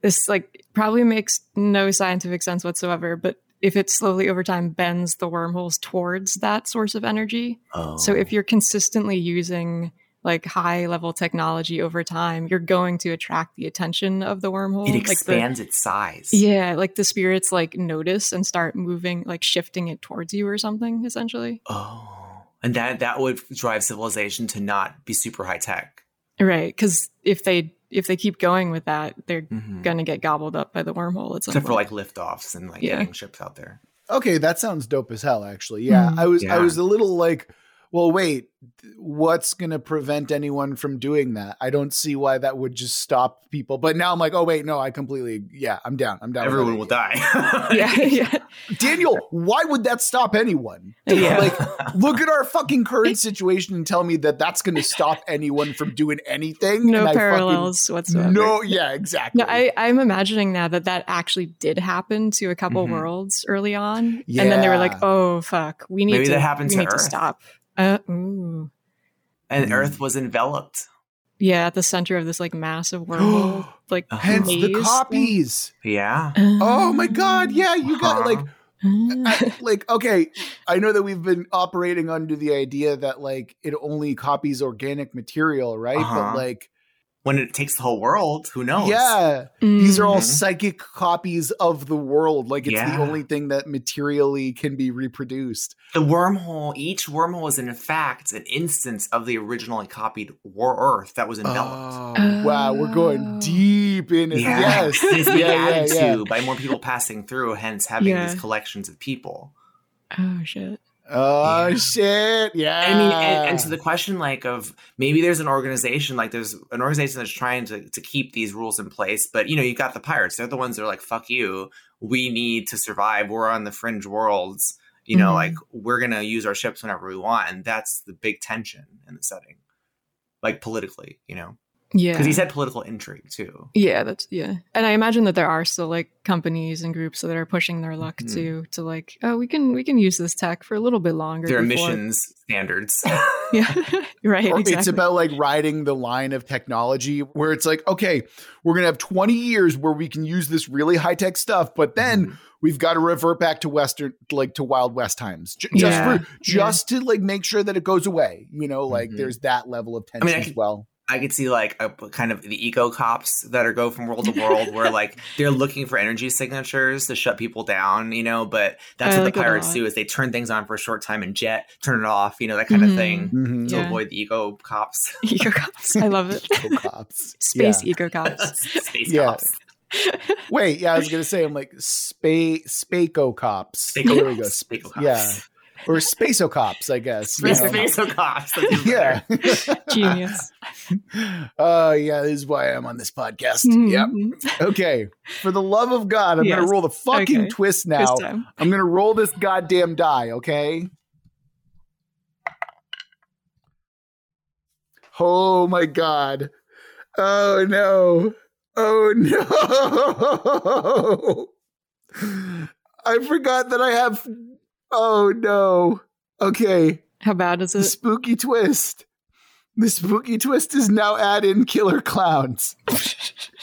this like probably makes no scientific sense whatsoever, but if it slowly over time bends the wormholes towards that source of energy. Oh. So if you're consistently using like high level technology over time, you're going to attract the attention of the wormhole. It expands like the, its size. Yeah. Like the spirits like notice and start moving, like shifting it towards you or something essentially. Oh, and that, that would drive civilization to not be super high tech. Right. Cause if they, if they keep going with that, they're mm-hmm. going to get gobbled up by the wormhole. Except point. For like liftoffs and like yeah. getting ships out there. Okay. That sounds dope as hell, actually. Yeah. Mm-hmm. I was, yeah. I was a little like, well, wait, what's going to prevent anyone from doing that? I don't see why that would just stop people. But now I'm like, oh, wait, no, I completely. Yeah, I'm down. I'm down. Everyone will die. yeah, yeah. Daniel, why would that stop anyone? Yeah. Like, look at our fucking current situation and tell me that that's going to stop anyone from doing anything. No and parallels I fucking, whatsoever. No. Yeah, exactly. No, I, I'm imagining now that that actually did happen to a couple mm-hmm. worlds early on. Yeah. And then they were like, oh, fuck, we need, Maybe to, that happened we to, need to stop. Uh, ooh. And Earth was enveloped. Yeah, at the center of this like massive wormhole, like hence the copies. Thing. Yeah. Um, oh my God! Yeah, you got uh-huh. like, I, like okay. I know that we've been operating under the idea that like it only copies organic material, right? Uh-huh. But like. When it takes the whole world, who knows? Yeah. Mm-hmm. These are all psychic copies of the world. Like it's yeah. the only thing that materially can be reproduced. The wormhole, each wormhole is in fact an instance of the originally copied war Earth that was enveloped. Oh, oh. Wow, we're going deep in it. Yeah. Yes. It's being yeah, added yeah, yeah. to by more people passing through, hence having yeah. these collections of people. Oh, shit. Oh yeah. shit! Yeah, I mean, and, and to the question, like, of maybe there's an organization, like, there's an organization that's trying to to keep these rules in place, but you know, you got the pirates; they're the ones that are like, "Fuck you! We need to survive. We're on the fringe worlds, you know, mm-hmm. like we're gonna use our ships whenever we want," and that's the big tension in the setting, like politically, you know. Yeah, because he said political intrigue too. Yeah, that's yeah, and I imagine that there are still like companies and groups that are pushing their luck mm-hmm. to to like, oh, we can we can use this tech for a little bit longer. Their before. emissions standards. yeah, right. Or exactly. It's about like riding the line of technology where it's like, okay, we're gonna have twenty years where we can use this really high tech stuff, but then mm-hmm. we've got to revert back to Western, like to Wild West times, J- just yeah. for, just yeah. to like make sure that it goes away. You know, like mm-hmm. there's that level of tension I mean, I- as well. I could see like a kind of the eco cops that are go from world to world where like they're looking for energy signatures to shut people down, you know, but that's I what like the pirates do is they turn things on for a short time and jet, turn it off, you know, that kind mm-hmm. of thing mm-hmm. to yeah. avoid the eco cops. Eco cops. I love it. Eco cops. Space yeah. eco cops. Space yeah. cops. Wait. Yeah. I was going to say, I'm like spa- spaco cops. Spaco there we go. Spaco cops. Yeah. Or Spaco Cops, I guess. Spaco Cops. Yeah. Genius. Oh, uh, yeah. This is why I'm on this podcast. Mm. Yep. Okay. For the love of God, I'm yes. going to roll the fucking okay. twist now. Twist I'm going to roll this goddamn die, okay? Oh, my God. Oh, no. Oh, no. I forgot that I have... Oh, no. Okay. How bad is it? The spooky twist. The spooky twist is now add in killer clowns. That's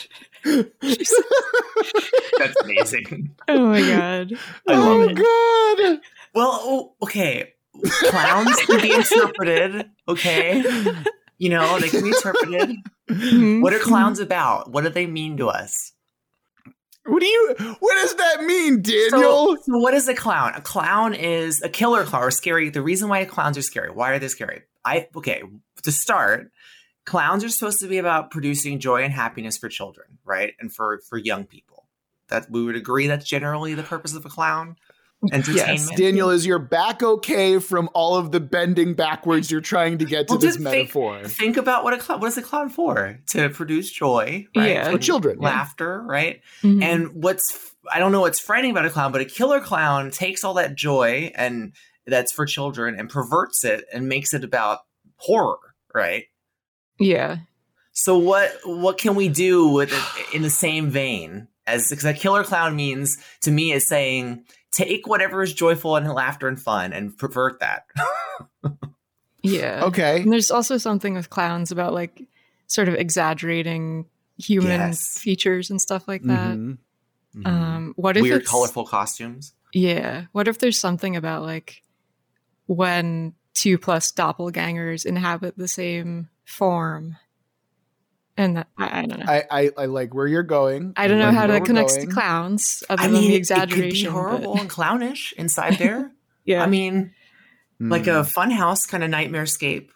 amazing. Oh, my God. I oh, love it. God. Well, oh, okay. Clowns can be interpreted. Okay. You know, they can be interpreted. Mm-hmm. What are clowns about? What do they mean to us? What do you? What does that mean, Daniel? So, so what is a clown? A clown is a killer clown or scary. The reason why clowns are scary. Why are they scary? I okay. To start, clowns are supposed to be about producing joy and happiness for children, right? And for for young people. That we would agree that's generally the purpose of a clown. Entertainment. Yes, Daniel, is your back okay from all of the bending backwards you're trying to get to well, this metaphor? Think, think about what a clown, what is a clown for? To produce joy, right? Yeah. For children. Laughter, yeah. right? Mm-hmm. And what's, I don't know what's frightening about a clown, but a killer clown takes all that joy and that's for children and perverts it and makes it about horror, right? Yeah. So what, what can we do with it in the same vein? As, because a killer clown means, to me, is saying... Take whatever is joyful and laughter and fun and pervert that. Yeah. Okay. And there's also something with clowns about like sort of exaggerating human yes. features and stuff like that. Mm-hmm. Mm-hmm. Um, what if weird, colorful costumes? Yeah. What if there's something about like when two plus doppelgangers inhabit the same form? And that, I, I don't know. I, I, I like where you're going. I don't know how that connects going. to clowns. Other I mean, than the exaggeration, it could be horrible but... and clownish inside there. Yeah. I mean, mm. like a funhouse kind of nightmarescape.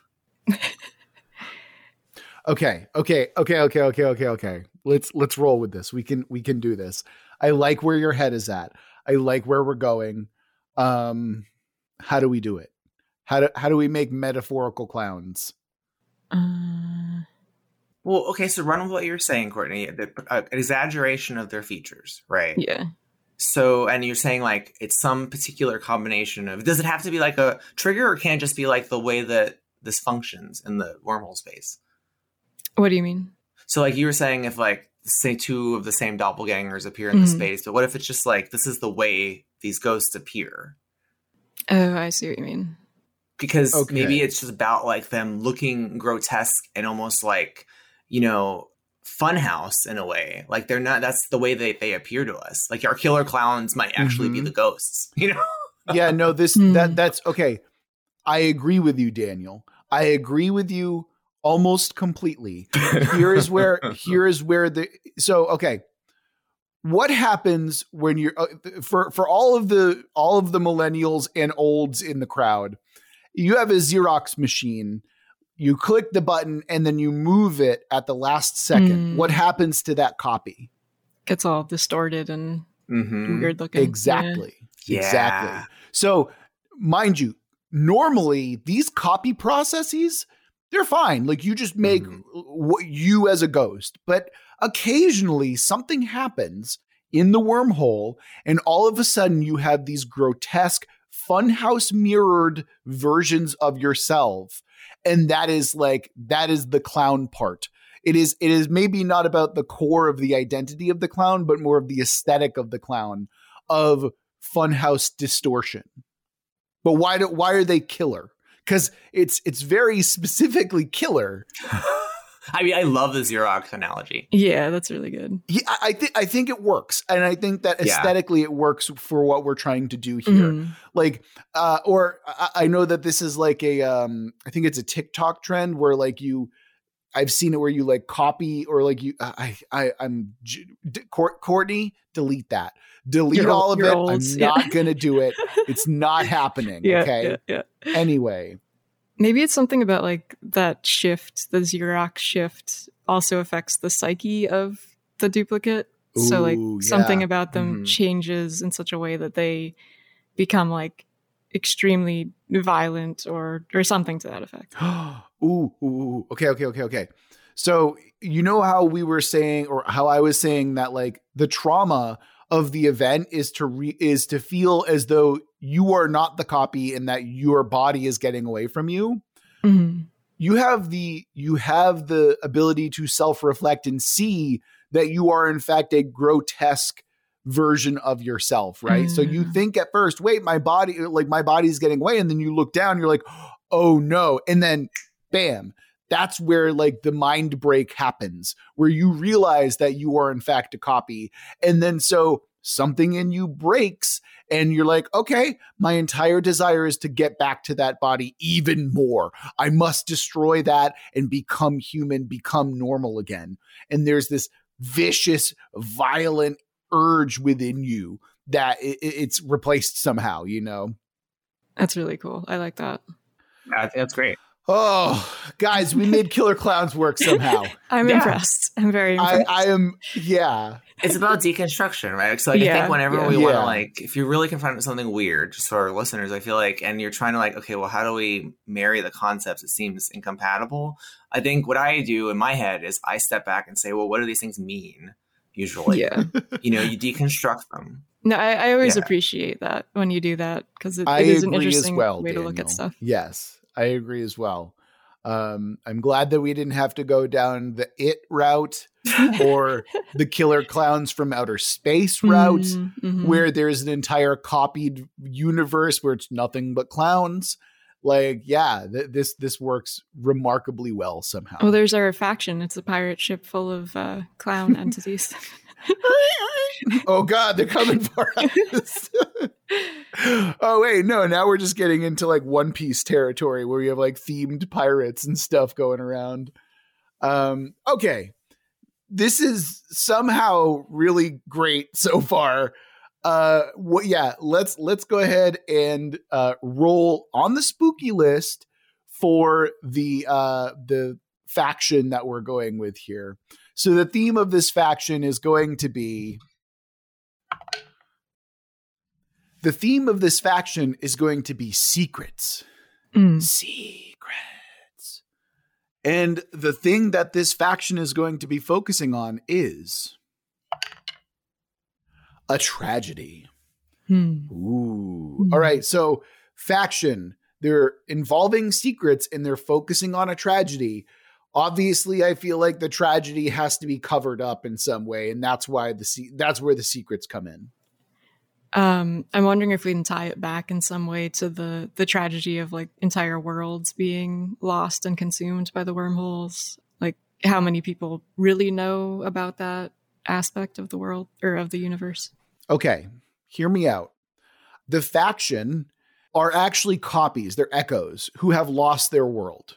Okay. Okay. Okay. Okay. Okay. Okay. Okay. Let's let's roll with this. We can we can do this. I like where your head is at. I like where we're going. Um, how do we do it? How do how do we make metaphorical clowns? Uh... Well, okay, so run with what you were saying, Courtney. The uh, exaggeration of their features, right? Yeah. So, and you're saying like it's some particular combination of. Does it have to be like a trigger, or can it just be like the way that this functions in the wormhole space? What do you mean? So, like you were saying, if like say two of the same doppelgangers appear in mm-hmm. the space, but what if it's just like this is the way these ghosts appear? Oh, I see what you mean. Because okay. maybe it's just about like them looking grotesque and almost like. You know, funhouse in a way. Like they're not, that's the way they, they appear to us. Like our killer clowns might actually mm-hmm. be the ghosts, you know? Yeah, no, this, mm. that that's, okay. I agree with you, Daniel. I agree with you almost completely. Here is where, here is where the, so, okay. What happens when you're, uh, for, for all of the, all of the millennials and olds in the crowd, you have a Xerox machine. You click the button and then you move it at the last second. Mm. What happens to that copy? Gets all distorted and mm-hmm. weird looking. Exactly. Yeah. Exactly. So mind you, normally these copy processes, they're fine. Like you just make mm-hmm. what you as a ghost, but occasionally something happens in the wormhole and all of a sudden you have these grotesque funhouse mirrored versions of yourself. And that is like, that is the clown part. It is, it is maybe not about the core of the identity of the clown, but more of the aesthetic of the clown of funhouse distortion. But why do, why are they killer? Cause it's, it's very specifically killer. I mean, I love the Xerox analogy. Yeah, that's really good. Yeah, I think, I think it works. And I think that aesthetically yeah. it works for what we're trying to do here. Mm-hmm. Like, uh, or I-, I know that this is like a, um, I think it's a TikTok trend where like you, I've seen it where you like copy or like you, I, I, I'm J- D- Courtney, delete that, delete you're, all of it. Old. I'm yeah. not going to do it. It's not happening. Yeah, okay. Yeah, yeah. Anyway. Maybe it's something about like that shift, the Xerox shift also affects the psyche of the duplicate. Ooh, so like yeah. something about them mm-hmm. changes in such a way that they become like extremely violent or or something to that effect. ooh, ooh, ooh, okay, okay, okay, okay. So you know how we were saying or how I was saying that like the trauma of the event is to re- is to feel as though you are not the copy and that your body is getting away from you. Mm-hmm. You have the, you have the ability to self-reflect and see that you are in fact a grotesque version of yourself. Right. Mm. So you think at first, wait, my body, like my body's getting away. And then you look down, you're like, oh no. And then bam, that's where like the mind break happens where you realize that you are in fact a copy. And then, so something in you breaks and you're like, okay, my entire desire is to get back to that body even more. I must destroy that and become human, become normal again. And there's this vicious, violent urge within you that it's replaced somehow, you know? That's really cool. I like that. That's great. Oh, guys, we made Killer Clowns work somehow. I'm yeah. impressed. I'm very impressed. I, I am, yeah. It's about deconstruction, right? So like, yeah, I think whenever yeah, we yeah. want to, like, if you're really confronted with something weird, just for our listeners, I feel like, and you're trying to, like, okay, well, how do we marry the concepts? It seems incompatible. I think what I do in my head is I step back and say, well, what do these things mean? Usually, yeah. you know, you deconstruct them. No, I, I always yeah. appreciate that when you do that because it, it is an interesting well, way Daniel. to look at stuff. Yes. I agree as well. Um, I'm glad that we didn't have to go down the it route or the Killer Clowns from Outer Space route mm-hmm. where there's an entire copied universe where it's nothing but clowns. like, yeah, th- this this works remarkably well somehow. Oh, there's our faction. It's a pirate ship full of uh, clown entities. Oh God, they're coming for us. Oh wait, no, now we're just getting into like One Piece territory where you have like themed pirates and stuff going around. Um, okay. This is somehow really great so far. Uh, well, yeah, let's let's go ahead and uh, roll on the spooky list for the uh, the faction that we're going with here. So the theme of this faction is going to be the theme of this faction is going to be secrets. Mm. Secrets. And the thing that this faction is going to be focusing on is a tragedy. Hmm. Ooh. All right. So faction, they're involving secrets and they're focusing on a tragedy. Obviously, I feel like the tragedy has to be covered up in some way. And that's why the se- that's where the secrets come in. Um, I'm wondering if we can tie it back in some way to the, the tragedy of like entire worlds being lost and consumed by the wormholes. Like how many people really know about that aspect of the world or of the universe. Okay, hear me out. The faction are actually copies, they're echoes who have lost their world.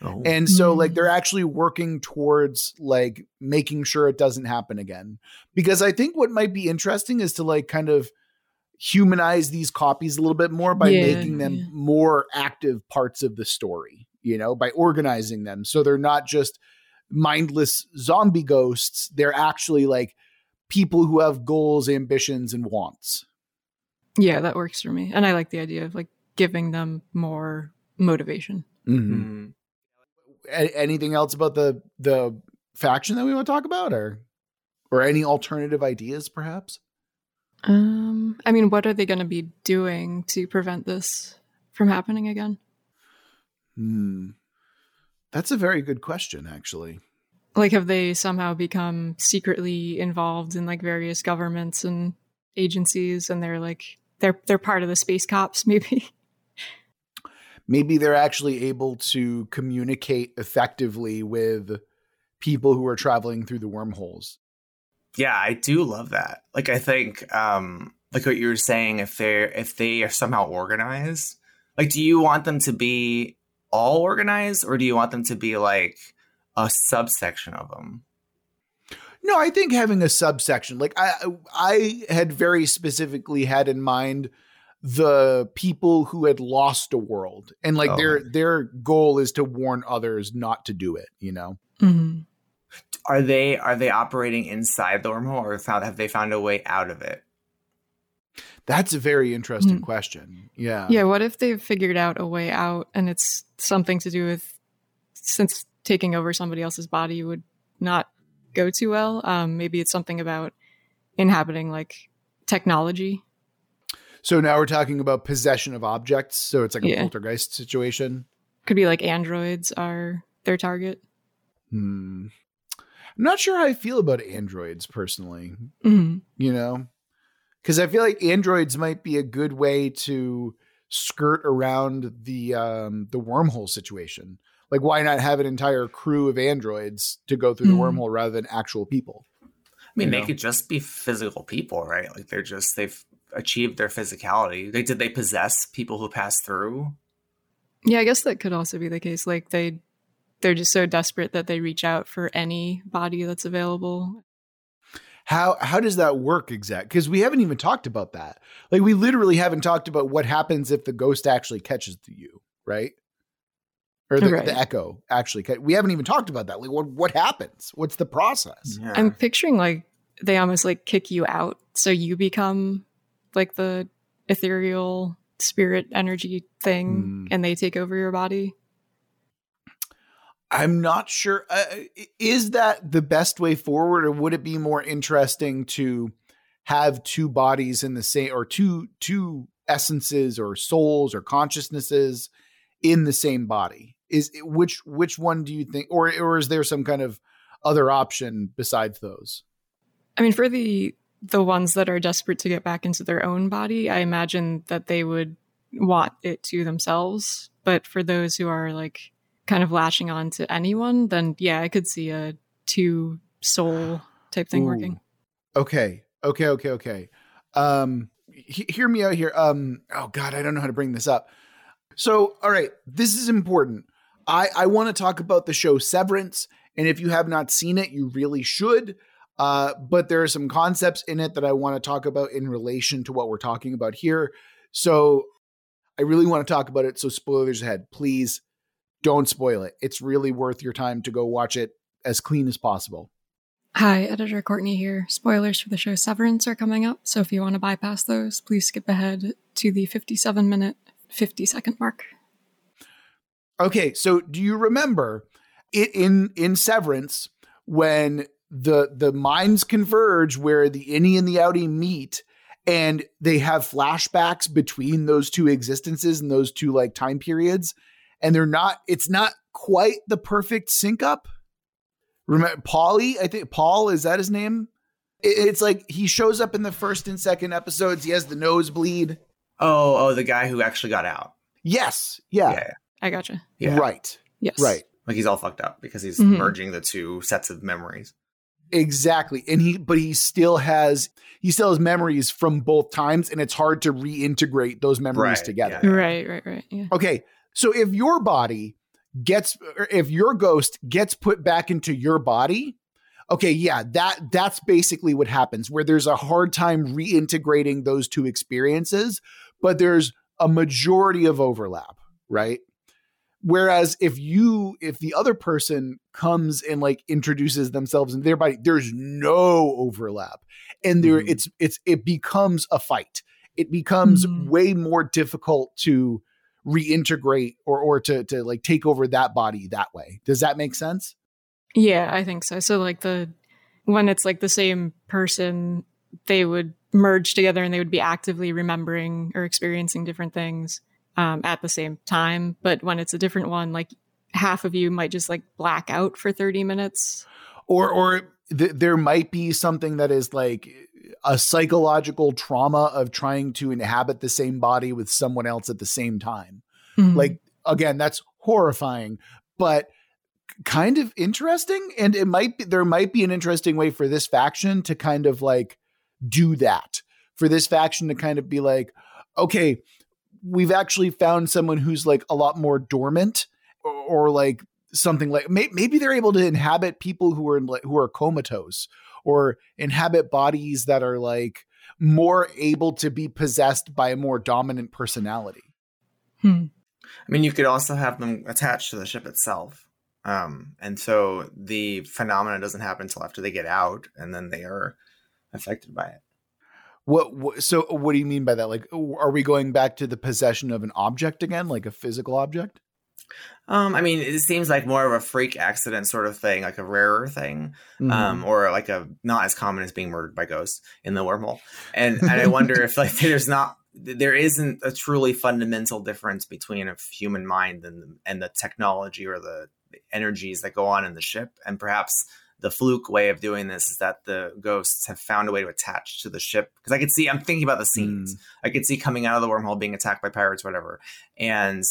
Oh. And so like they're actually working towards like making sure it doesn't happen again. Because I think what might be interesting is to like kind of humanize these copies a little bit more by yeah, making them yeah. more active parts of the story, you know, by organizing them. So they're not just mindless zombie ghosts. They're actually like people who have goals, ambitions, and wants. Yeah, that works for me. And I like the idea of like giving them more motivation. Mm-hmm. A- anything else about the, the faction that we want to talk about or, or any alternative ideas perhaps? Um, I mean, what are they going to be doing to prevent this from happening again? Hmm. That's a very good question, actually. Like, have they somehow become secretly involved in like various governments and agencies, and they're like they're they're part of the space cops, maybe? Maybe they're actually able to communicate effectively with people who are traveling through the wormholes. Yeah, I do love that. Like, I think, um, like what you were saying, if they're if they are somehow organized, like, do you want them to be all organized, or do you want them to be like a subsection of them? No, I think having a subsection, like I, I had very specifically had in mind the people who had lost a world, and like oh. their, their goal is to warn others not to do it, you know? Mm-hmm. Are they, are they operating inside the wormhole, or found, have they found a way out of it? That's a very interesting mm. question. Yeah. Yeah. What if they've figured out a way out, and it's something to do with, since taking over somebody else's body would not go too well. Um, maybe it's something about inhabiting like technology. So now we're talking about possession of objects. So it's like yeah. a poltergeist situation. Could be like androids are their target. Hmm. I'm not sure how I feel about androids personally, mm-hmm. you know? Because I feel like androids might be a good way to skirt around the um, the wormhole situation. Like, why not have an entire crew of androids to go through mm. the wormhole rather than actual people? I mean, you they know? could just be physical people, right? Like, they're just, they've achieved their physicality. Like, did they possess people who pass through? Yeah, I guess that could also be the case. Like, they, they're just so desperate that they reach out for any body that's available. How how does that work exactly? Because we haven't even talked about that. Like, we literally haven't talked about what happens if the ghost actually catches you, right? Or the, right. the echo actually. Ca- we haven't even talked about that. Like, what what happens? What's the process? Yeah. I'm picturing like they almost like kick you out, so you become like the ethereal spirit energy thing, mm. and they take over your body. I'm not sure. Uh, is that the best way forward, or would it be more interesting to have two bodies in the same, or two two essences or souls or consciousnesses in the same body? Is which which one do you think, or or is there some kind of other option besides those? I mean, for the the ones that are desperate to get back into their own body, I imagine that they would want it to themselves. But for those who are like kind of latching on to anyone, then yeah, I could see a two soul type thing Ooh. working. Okay. Okay. Okay. Okay. Um, he- hear me out here. Um, oh God, I don't know how to bring this up. So, all right, this is important. I, I want to talk about the show Severance. And if you have not seen it, you really should. Uh, but there are some concepts in it that I want to talk about in relation to what we're talking about here. So I really want to talk about it. So spoilers ahead, please don't spoil it. It's really worth your time to go watch it as clean as possible. Hi, Editor Courtney here. Spoilers for the show Severance are coming up. So if you want to bypass those, please skip ahead to the fifty-seven minute, fifty second mark. Okay. So do you remember it in, in Severance when the the minds converge where the innie and the outie meet, and they have flashbacks between those two existences and those two like time periods, and they're not it's not quite the perfect sync up? Remember Paulie, I think Paul, is that his name? It, it's like he shows up in the first and second episodes, he has the nosebleed. Oh, oh, the guy who actually got out. Yes. Yeah. yeah. I gotcha. Yeah. Right. Yes. Right. Like he's all fucked up because he's mm-hmm. merging the two sets of memories. Exactly. And he, but he still has, he still has memories from both times, and it's hard to reintegrate those memories right, together. Yeah. Right, right, right. Yeah. Okay. So if your body gets, or if your ghost gets put back into your body, okay, yeah, that that's basically what happens, where there's a hard time reintegrating those two experiences, but there's a majority of overlap, right? Whereas if you, if the other person comes and like introduces themselves in their body, there's no overlap, and there mm-hmm. it's, it's, it becomes a fight. It becomes mm-hmm. way more difficult to reintegrate or, or to, to like take over that body that way. Does that make sense? Yeah, I think so. So like the, when it's like the same person, they would merge together and they would be actively remembering or experiencing different things. Um, at the same time. But when it's a different one, like half of you might just like black out for thirty minutes. Or or th- there might be something that is like a psychological trauma of trying to inhabit the same body with someone else at the same time. Mm-hmm. Like, again, that's horrifying, but kind of interesting. And it might be, there might be an interesting way for this faction to kind of like do that. For this faction to kind of be like, okay, we've actually found someone who's like a lot more dormant, or, or like something like may, maybe they're able to inhabit people who are in, like, who are comatose, or inhabit bodies that are like more able to be possessed by a more dominant personality. Hmm. I mean, you could also have them attached to the ship itself. Um, and so the phenomenon doesn't happen until after they get out, and then they are affected by it. What, what so what do you mean by that? Like, are we going back to the possession of an object again, like a physical object? Um, I mean, it seems like more of a freak accident sort of thing, like a rarer thing, mm-hmm. um, or like a not as common as being murdered by ghosts in the wormhole. And, and I wonder if like there's not there isn't a truly fundamental difference between a human mind and and the technology or the energies that go on in the ship, and perhaps. The fluke way of doing this is that the ghosts have found a way to attach to the ship. Because I could see, I'm thinking about the scenes. Mm. I could see coming out of the wormhole being attacked by pirates, whatever. And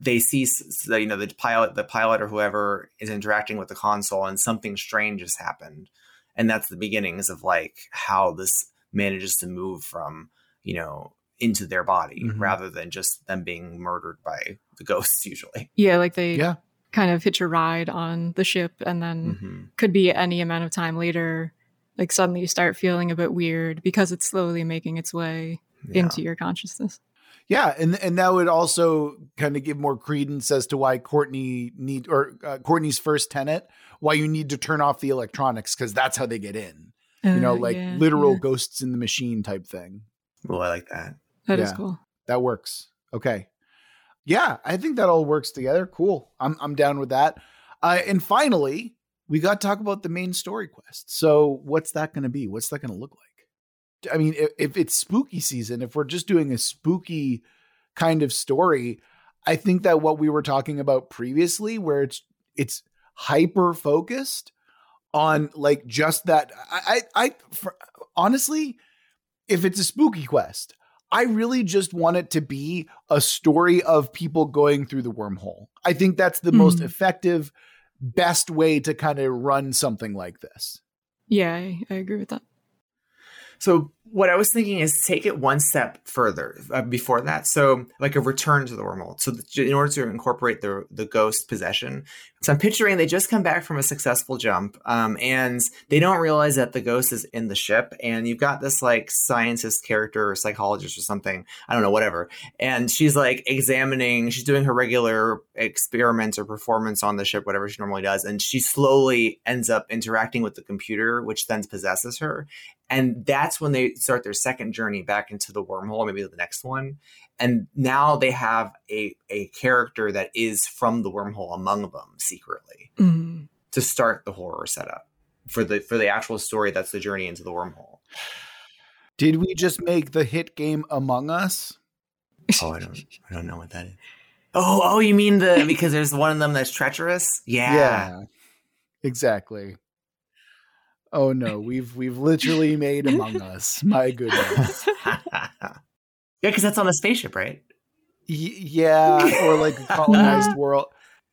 they see, you know, the pilot, the pilot or whoever is interacting with the console, and something strange has happened. And that's the beginnings of like how this manages to move from, you know, into their body mm-hmm. rather than just them being murdered by the ghosts usually. Yeah. Like they, yeah. kind of hitch a ride on the ship, and then mm-hmm. could be any amount of time later, like suddenly you start feeling a bit weird because it's slowly making its way yeah. into your consciousness. Yeah. And, and that would also kind of give more credence as to why Courtney need or uh, Courtney's first tenet, why you need to turn off the electronics. Cause that's how they get in, uh, you know, like yeah, literal yeah. ghosts in the machine type thing. Well, I like that. That yeah. is cool. That works. Okay. Yeah, I think that all works together. Cool. I'm I'm down with that. Uh, and finally, we got to talk about the main story quest. So what's that going to be? What's that going to look like? I mean, if, if it's spooky season, if we're just doing a spooky kind of story, I think that what we were talking about previously, where it's it's hyper focused on like just that. I I, I for, honestly, if it's a spooky quest, I really just want it to be a story of people going through the wormhole. I think that's the mm-hmm. most effective, best way to kind of run something like this. Yeah, I, I agree with that. So what I was thinking is take it one step further uh, before that. So like a return to the wormhole. So the, in order to incorporate the the ghost possession. So I'm picturing they just come back from a successful jump um, and they don't realize that the ghost is in the ship. And you've got this like scientist character or psychologist or something. I don't know, whatever. And she's like examining, she's doing her regular experiments or performance on the ship, whatever she normally does. And she slowly ends up interacting with the computer, which then possesses her. And that's when they start their second journey back into the wormhole, maybe the next one. And now they have a, a character that is from the wormhole among them secretly mm-hmm. to start the horror setup for the for the actual story. That's the journey into the wormhole. Did we just make the hit game Among Us? Oh, I don't I don't know what that is. Oh, oh, you mean the because there's one of them that's treacherous? Yeah, yeah, exactly. Oh no, we've we've literally made Among Us. My goodness. Yeah, because that's on a spaceship, right? Y- yeah, or like a colonized world.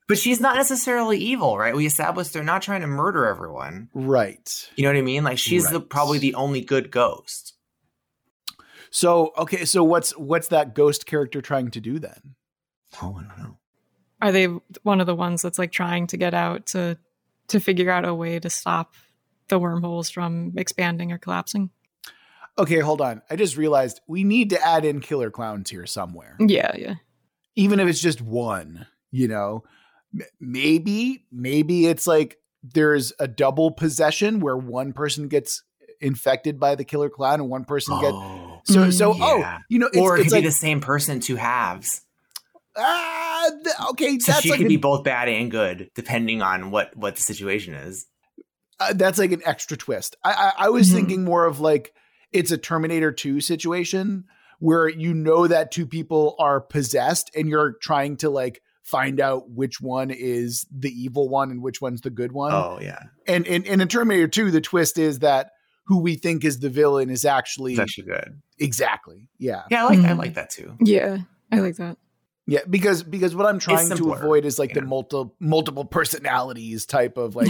But she's not necessarily evil, right? We established they're not trying to murder everyone, right? You know what I mean? Like she's right. the, probably the only good ghost. So okay, so what's what's that ghost character trying to do then? Oh, I don't know. Are they one of the ones that's like trying to get out to to figure out a way to stop the wormholes from expanding or collapsing? Okay, hold on. I just realized we need to add in killer clowns here somewhere. Yeah, yeah. Even if it's just one, you know, maybe, maybe it's like there's a double possession where one person gets infected by the killer clown and one person oh, gets so, so, yeah. oh, you know, it's, or it it's could like, be the same person, two halves. Ah, th- okay. So that's she like could a, be both bad and good depending on what, what the situation is. Uh, that's like an extra twist. I, I, I was mm-hmm. thinking more of like it's a Terminator two situation where you know that two people are possessed and you're trying to like find out which one is the evil one and which one's the good one. Oh, yeah. And, and, and in Terminator two, the twist is that who we think is the villain is actually, it's actually good. Exactly. Yeah. Yeah, I like mm-hmm. I like that too. Yeah, I like that. Yeah, because because what I'm trying to avoid is like yeah. the multiple multiple personalities type of like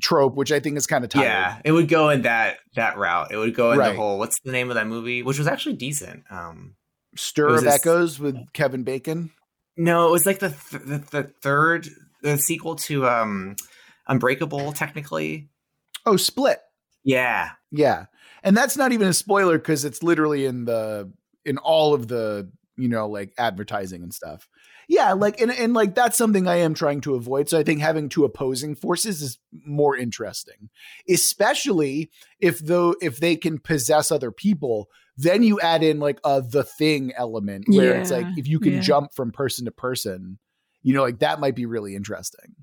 trope, which I think is kind of tired. Yeah, it would go in that that route. It would go in right. the whole, what's the name of that movie? Which was actually decent. Um, Stir of Echoes with Kevin Bacon? No, it was like the th- the, the third, the sequel to um, Unbreakable, technically. Oh, Split. Yeah. Yeah. And that's not even a spoiler because it's literally in the, in all of the, you know, like advertising and stuff. Yeah, like and, and like that's something I am trying to avoid. So I think having two opposing forces is more interesting, especially if though if they can possess other people. Then you add in like a the thing element where yeah, it's like if you can yeah. jump from person to person, you know, like that might be really interesting.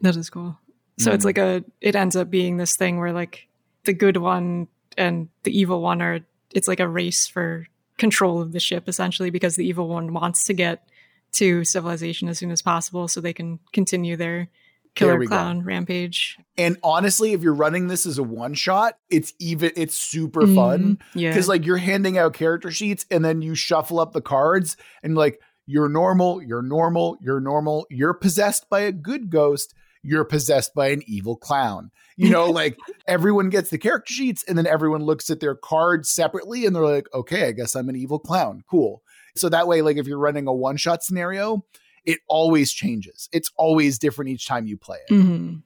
That is cool. So mm-hmm. it's like a it ends up being this thing where like the good one and the evil one are it's like a race for control of the ship essentially because the evil one wants to get to civilization as soon as possible so they can continue their killer clown go. rampage. And honestly, if you're running this as a one shot, it's even, it's super mm, fun because yeah. like you're handing out character sheets and then you shuffle up the cards and like you're normal, you're normal, you're normal, you're possessed by a good ghost, you're possessed by an evil clown. You know, like everyone gets the character sheets and then everyone looks at their cards separately and they're like, okay, I guess I'm an evil clown. Cool. So that way, like if you're running a one-shot scenario, it always changes. It's always different each time you play it. Mm-hmm.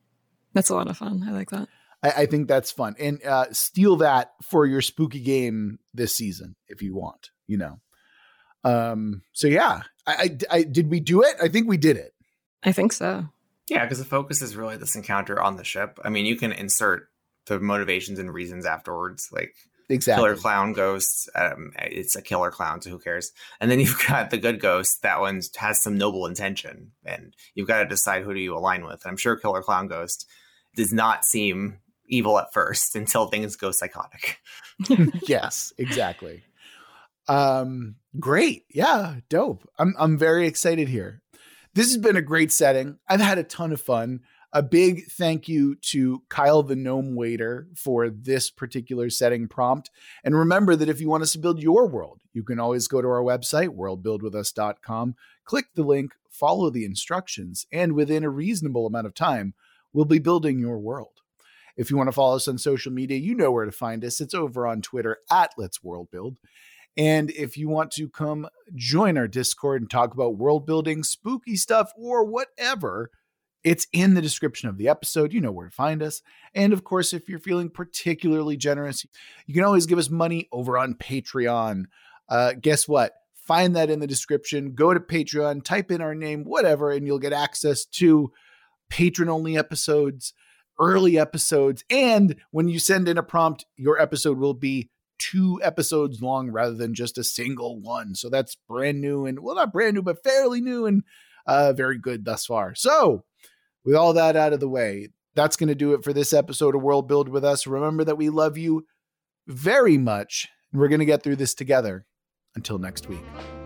That's a lot of fun. I like that. I, I think that's fun. And uh, steal that for your spooky game this season if you want, you know. Um, so yeah, I, I, I did we do it? I think we did it. I think so. Yeah, because the focus is really this encounter on the ship. I mean, you can insert the motivations and reasons afterwards, like exactly. Killer clown ghosts. Um, it's a killer clown, so who cares? And then you've got the good ghost. That one has some noble intention, and you've got to decide who do you align with. And I'm sure killer clown ghost does not seem evil at first until things go psychotic. Yes, exactly. Um, great. Yeah, dope. I'm I'm very excited here. This has been a great setting. I've had a ton of fun. a big thank you to Kyle the Gnome Waiter for this particular setting prompt. And remember that if you want us to build your world, you can always go to our website, world build with us dot com, click the link, follow the instructions, and within a reasonable amount of time, we'll be building your world. If you want to follow us on social media, you know where to find us. It's over on Twitter at Let's World Build. And if you want to come join our Discord and talk about world building, spooky stuff, or whatever, it's in the description of the episode. You know where to find us. And of course, if you're feeling particularly generous, you can always give us money over on Patreon. Uh, guess what? Find that in the description. Go to Patreon, type in our name, whatever, and you'll get access to patron-only episodes, early episodes, and when you send in a prompt, your episode will be two episodes long rather than just a single one. So that's brand new, and well, not brand new, but fairly new and uh, very good thus far. So with all that out of the way, that's going to do it for this episode of World Build With Us. Remember that we love you very much, and we're going to get through this together. Until next week.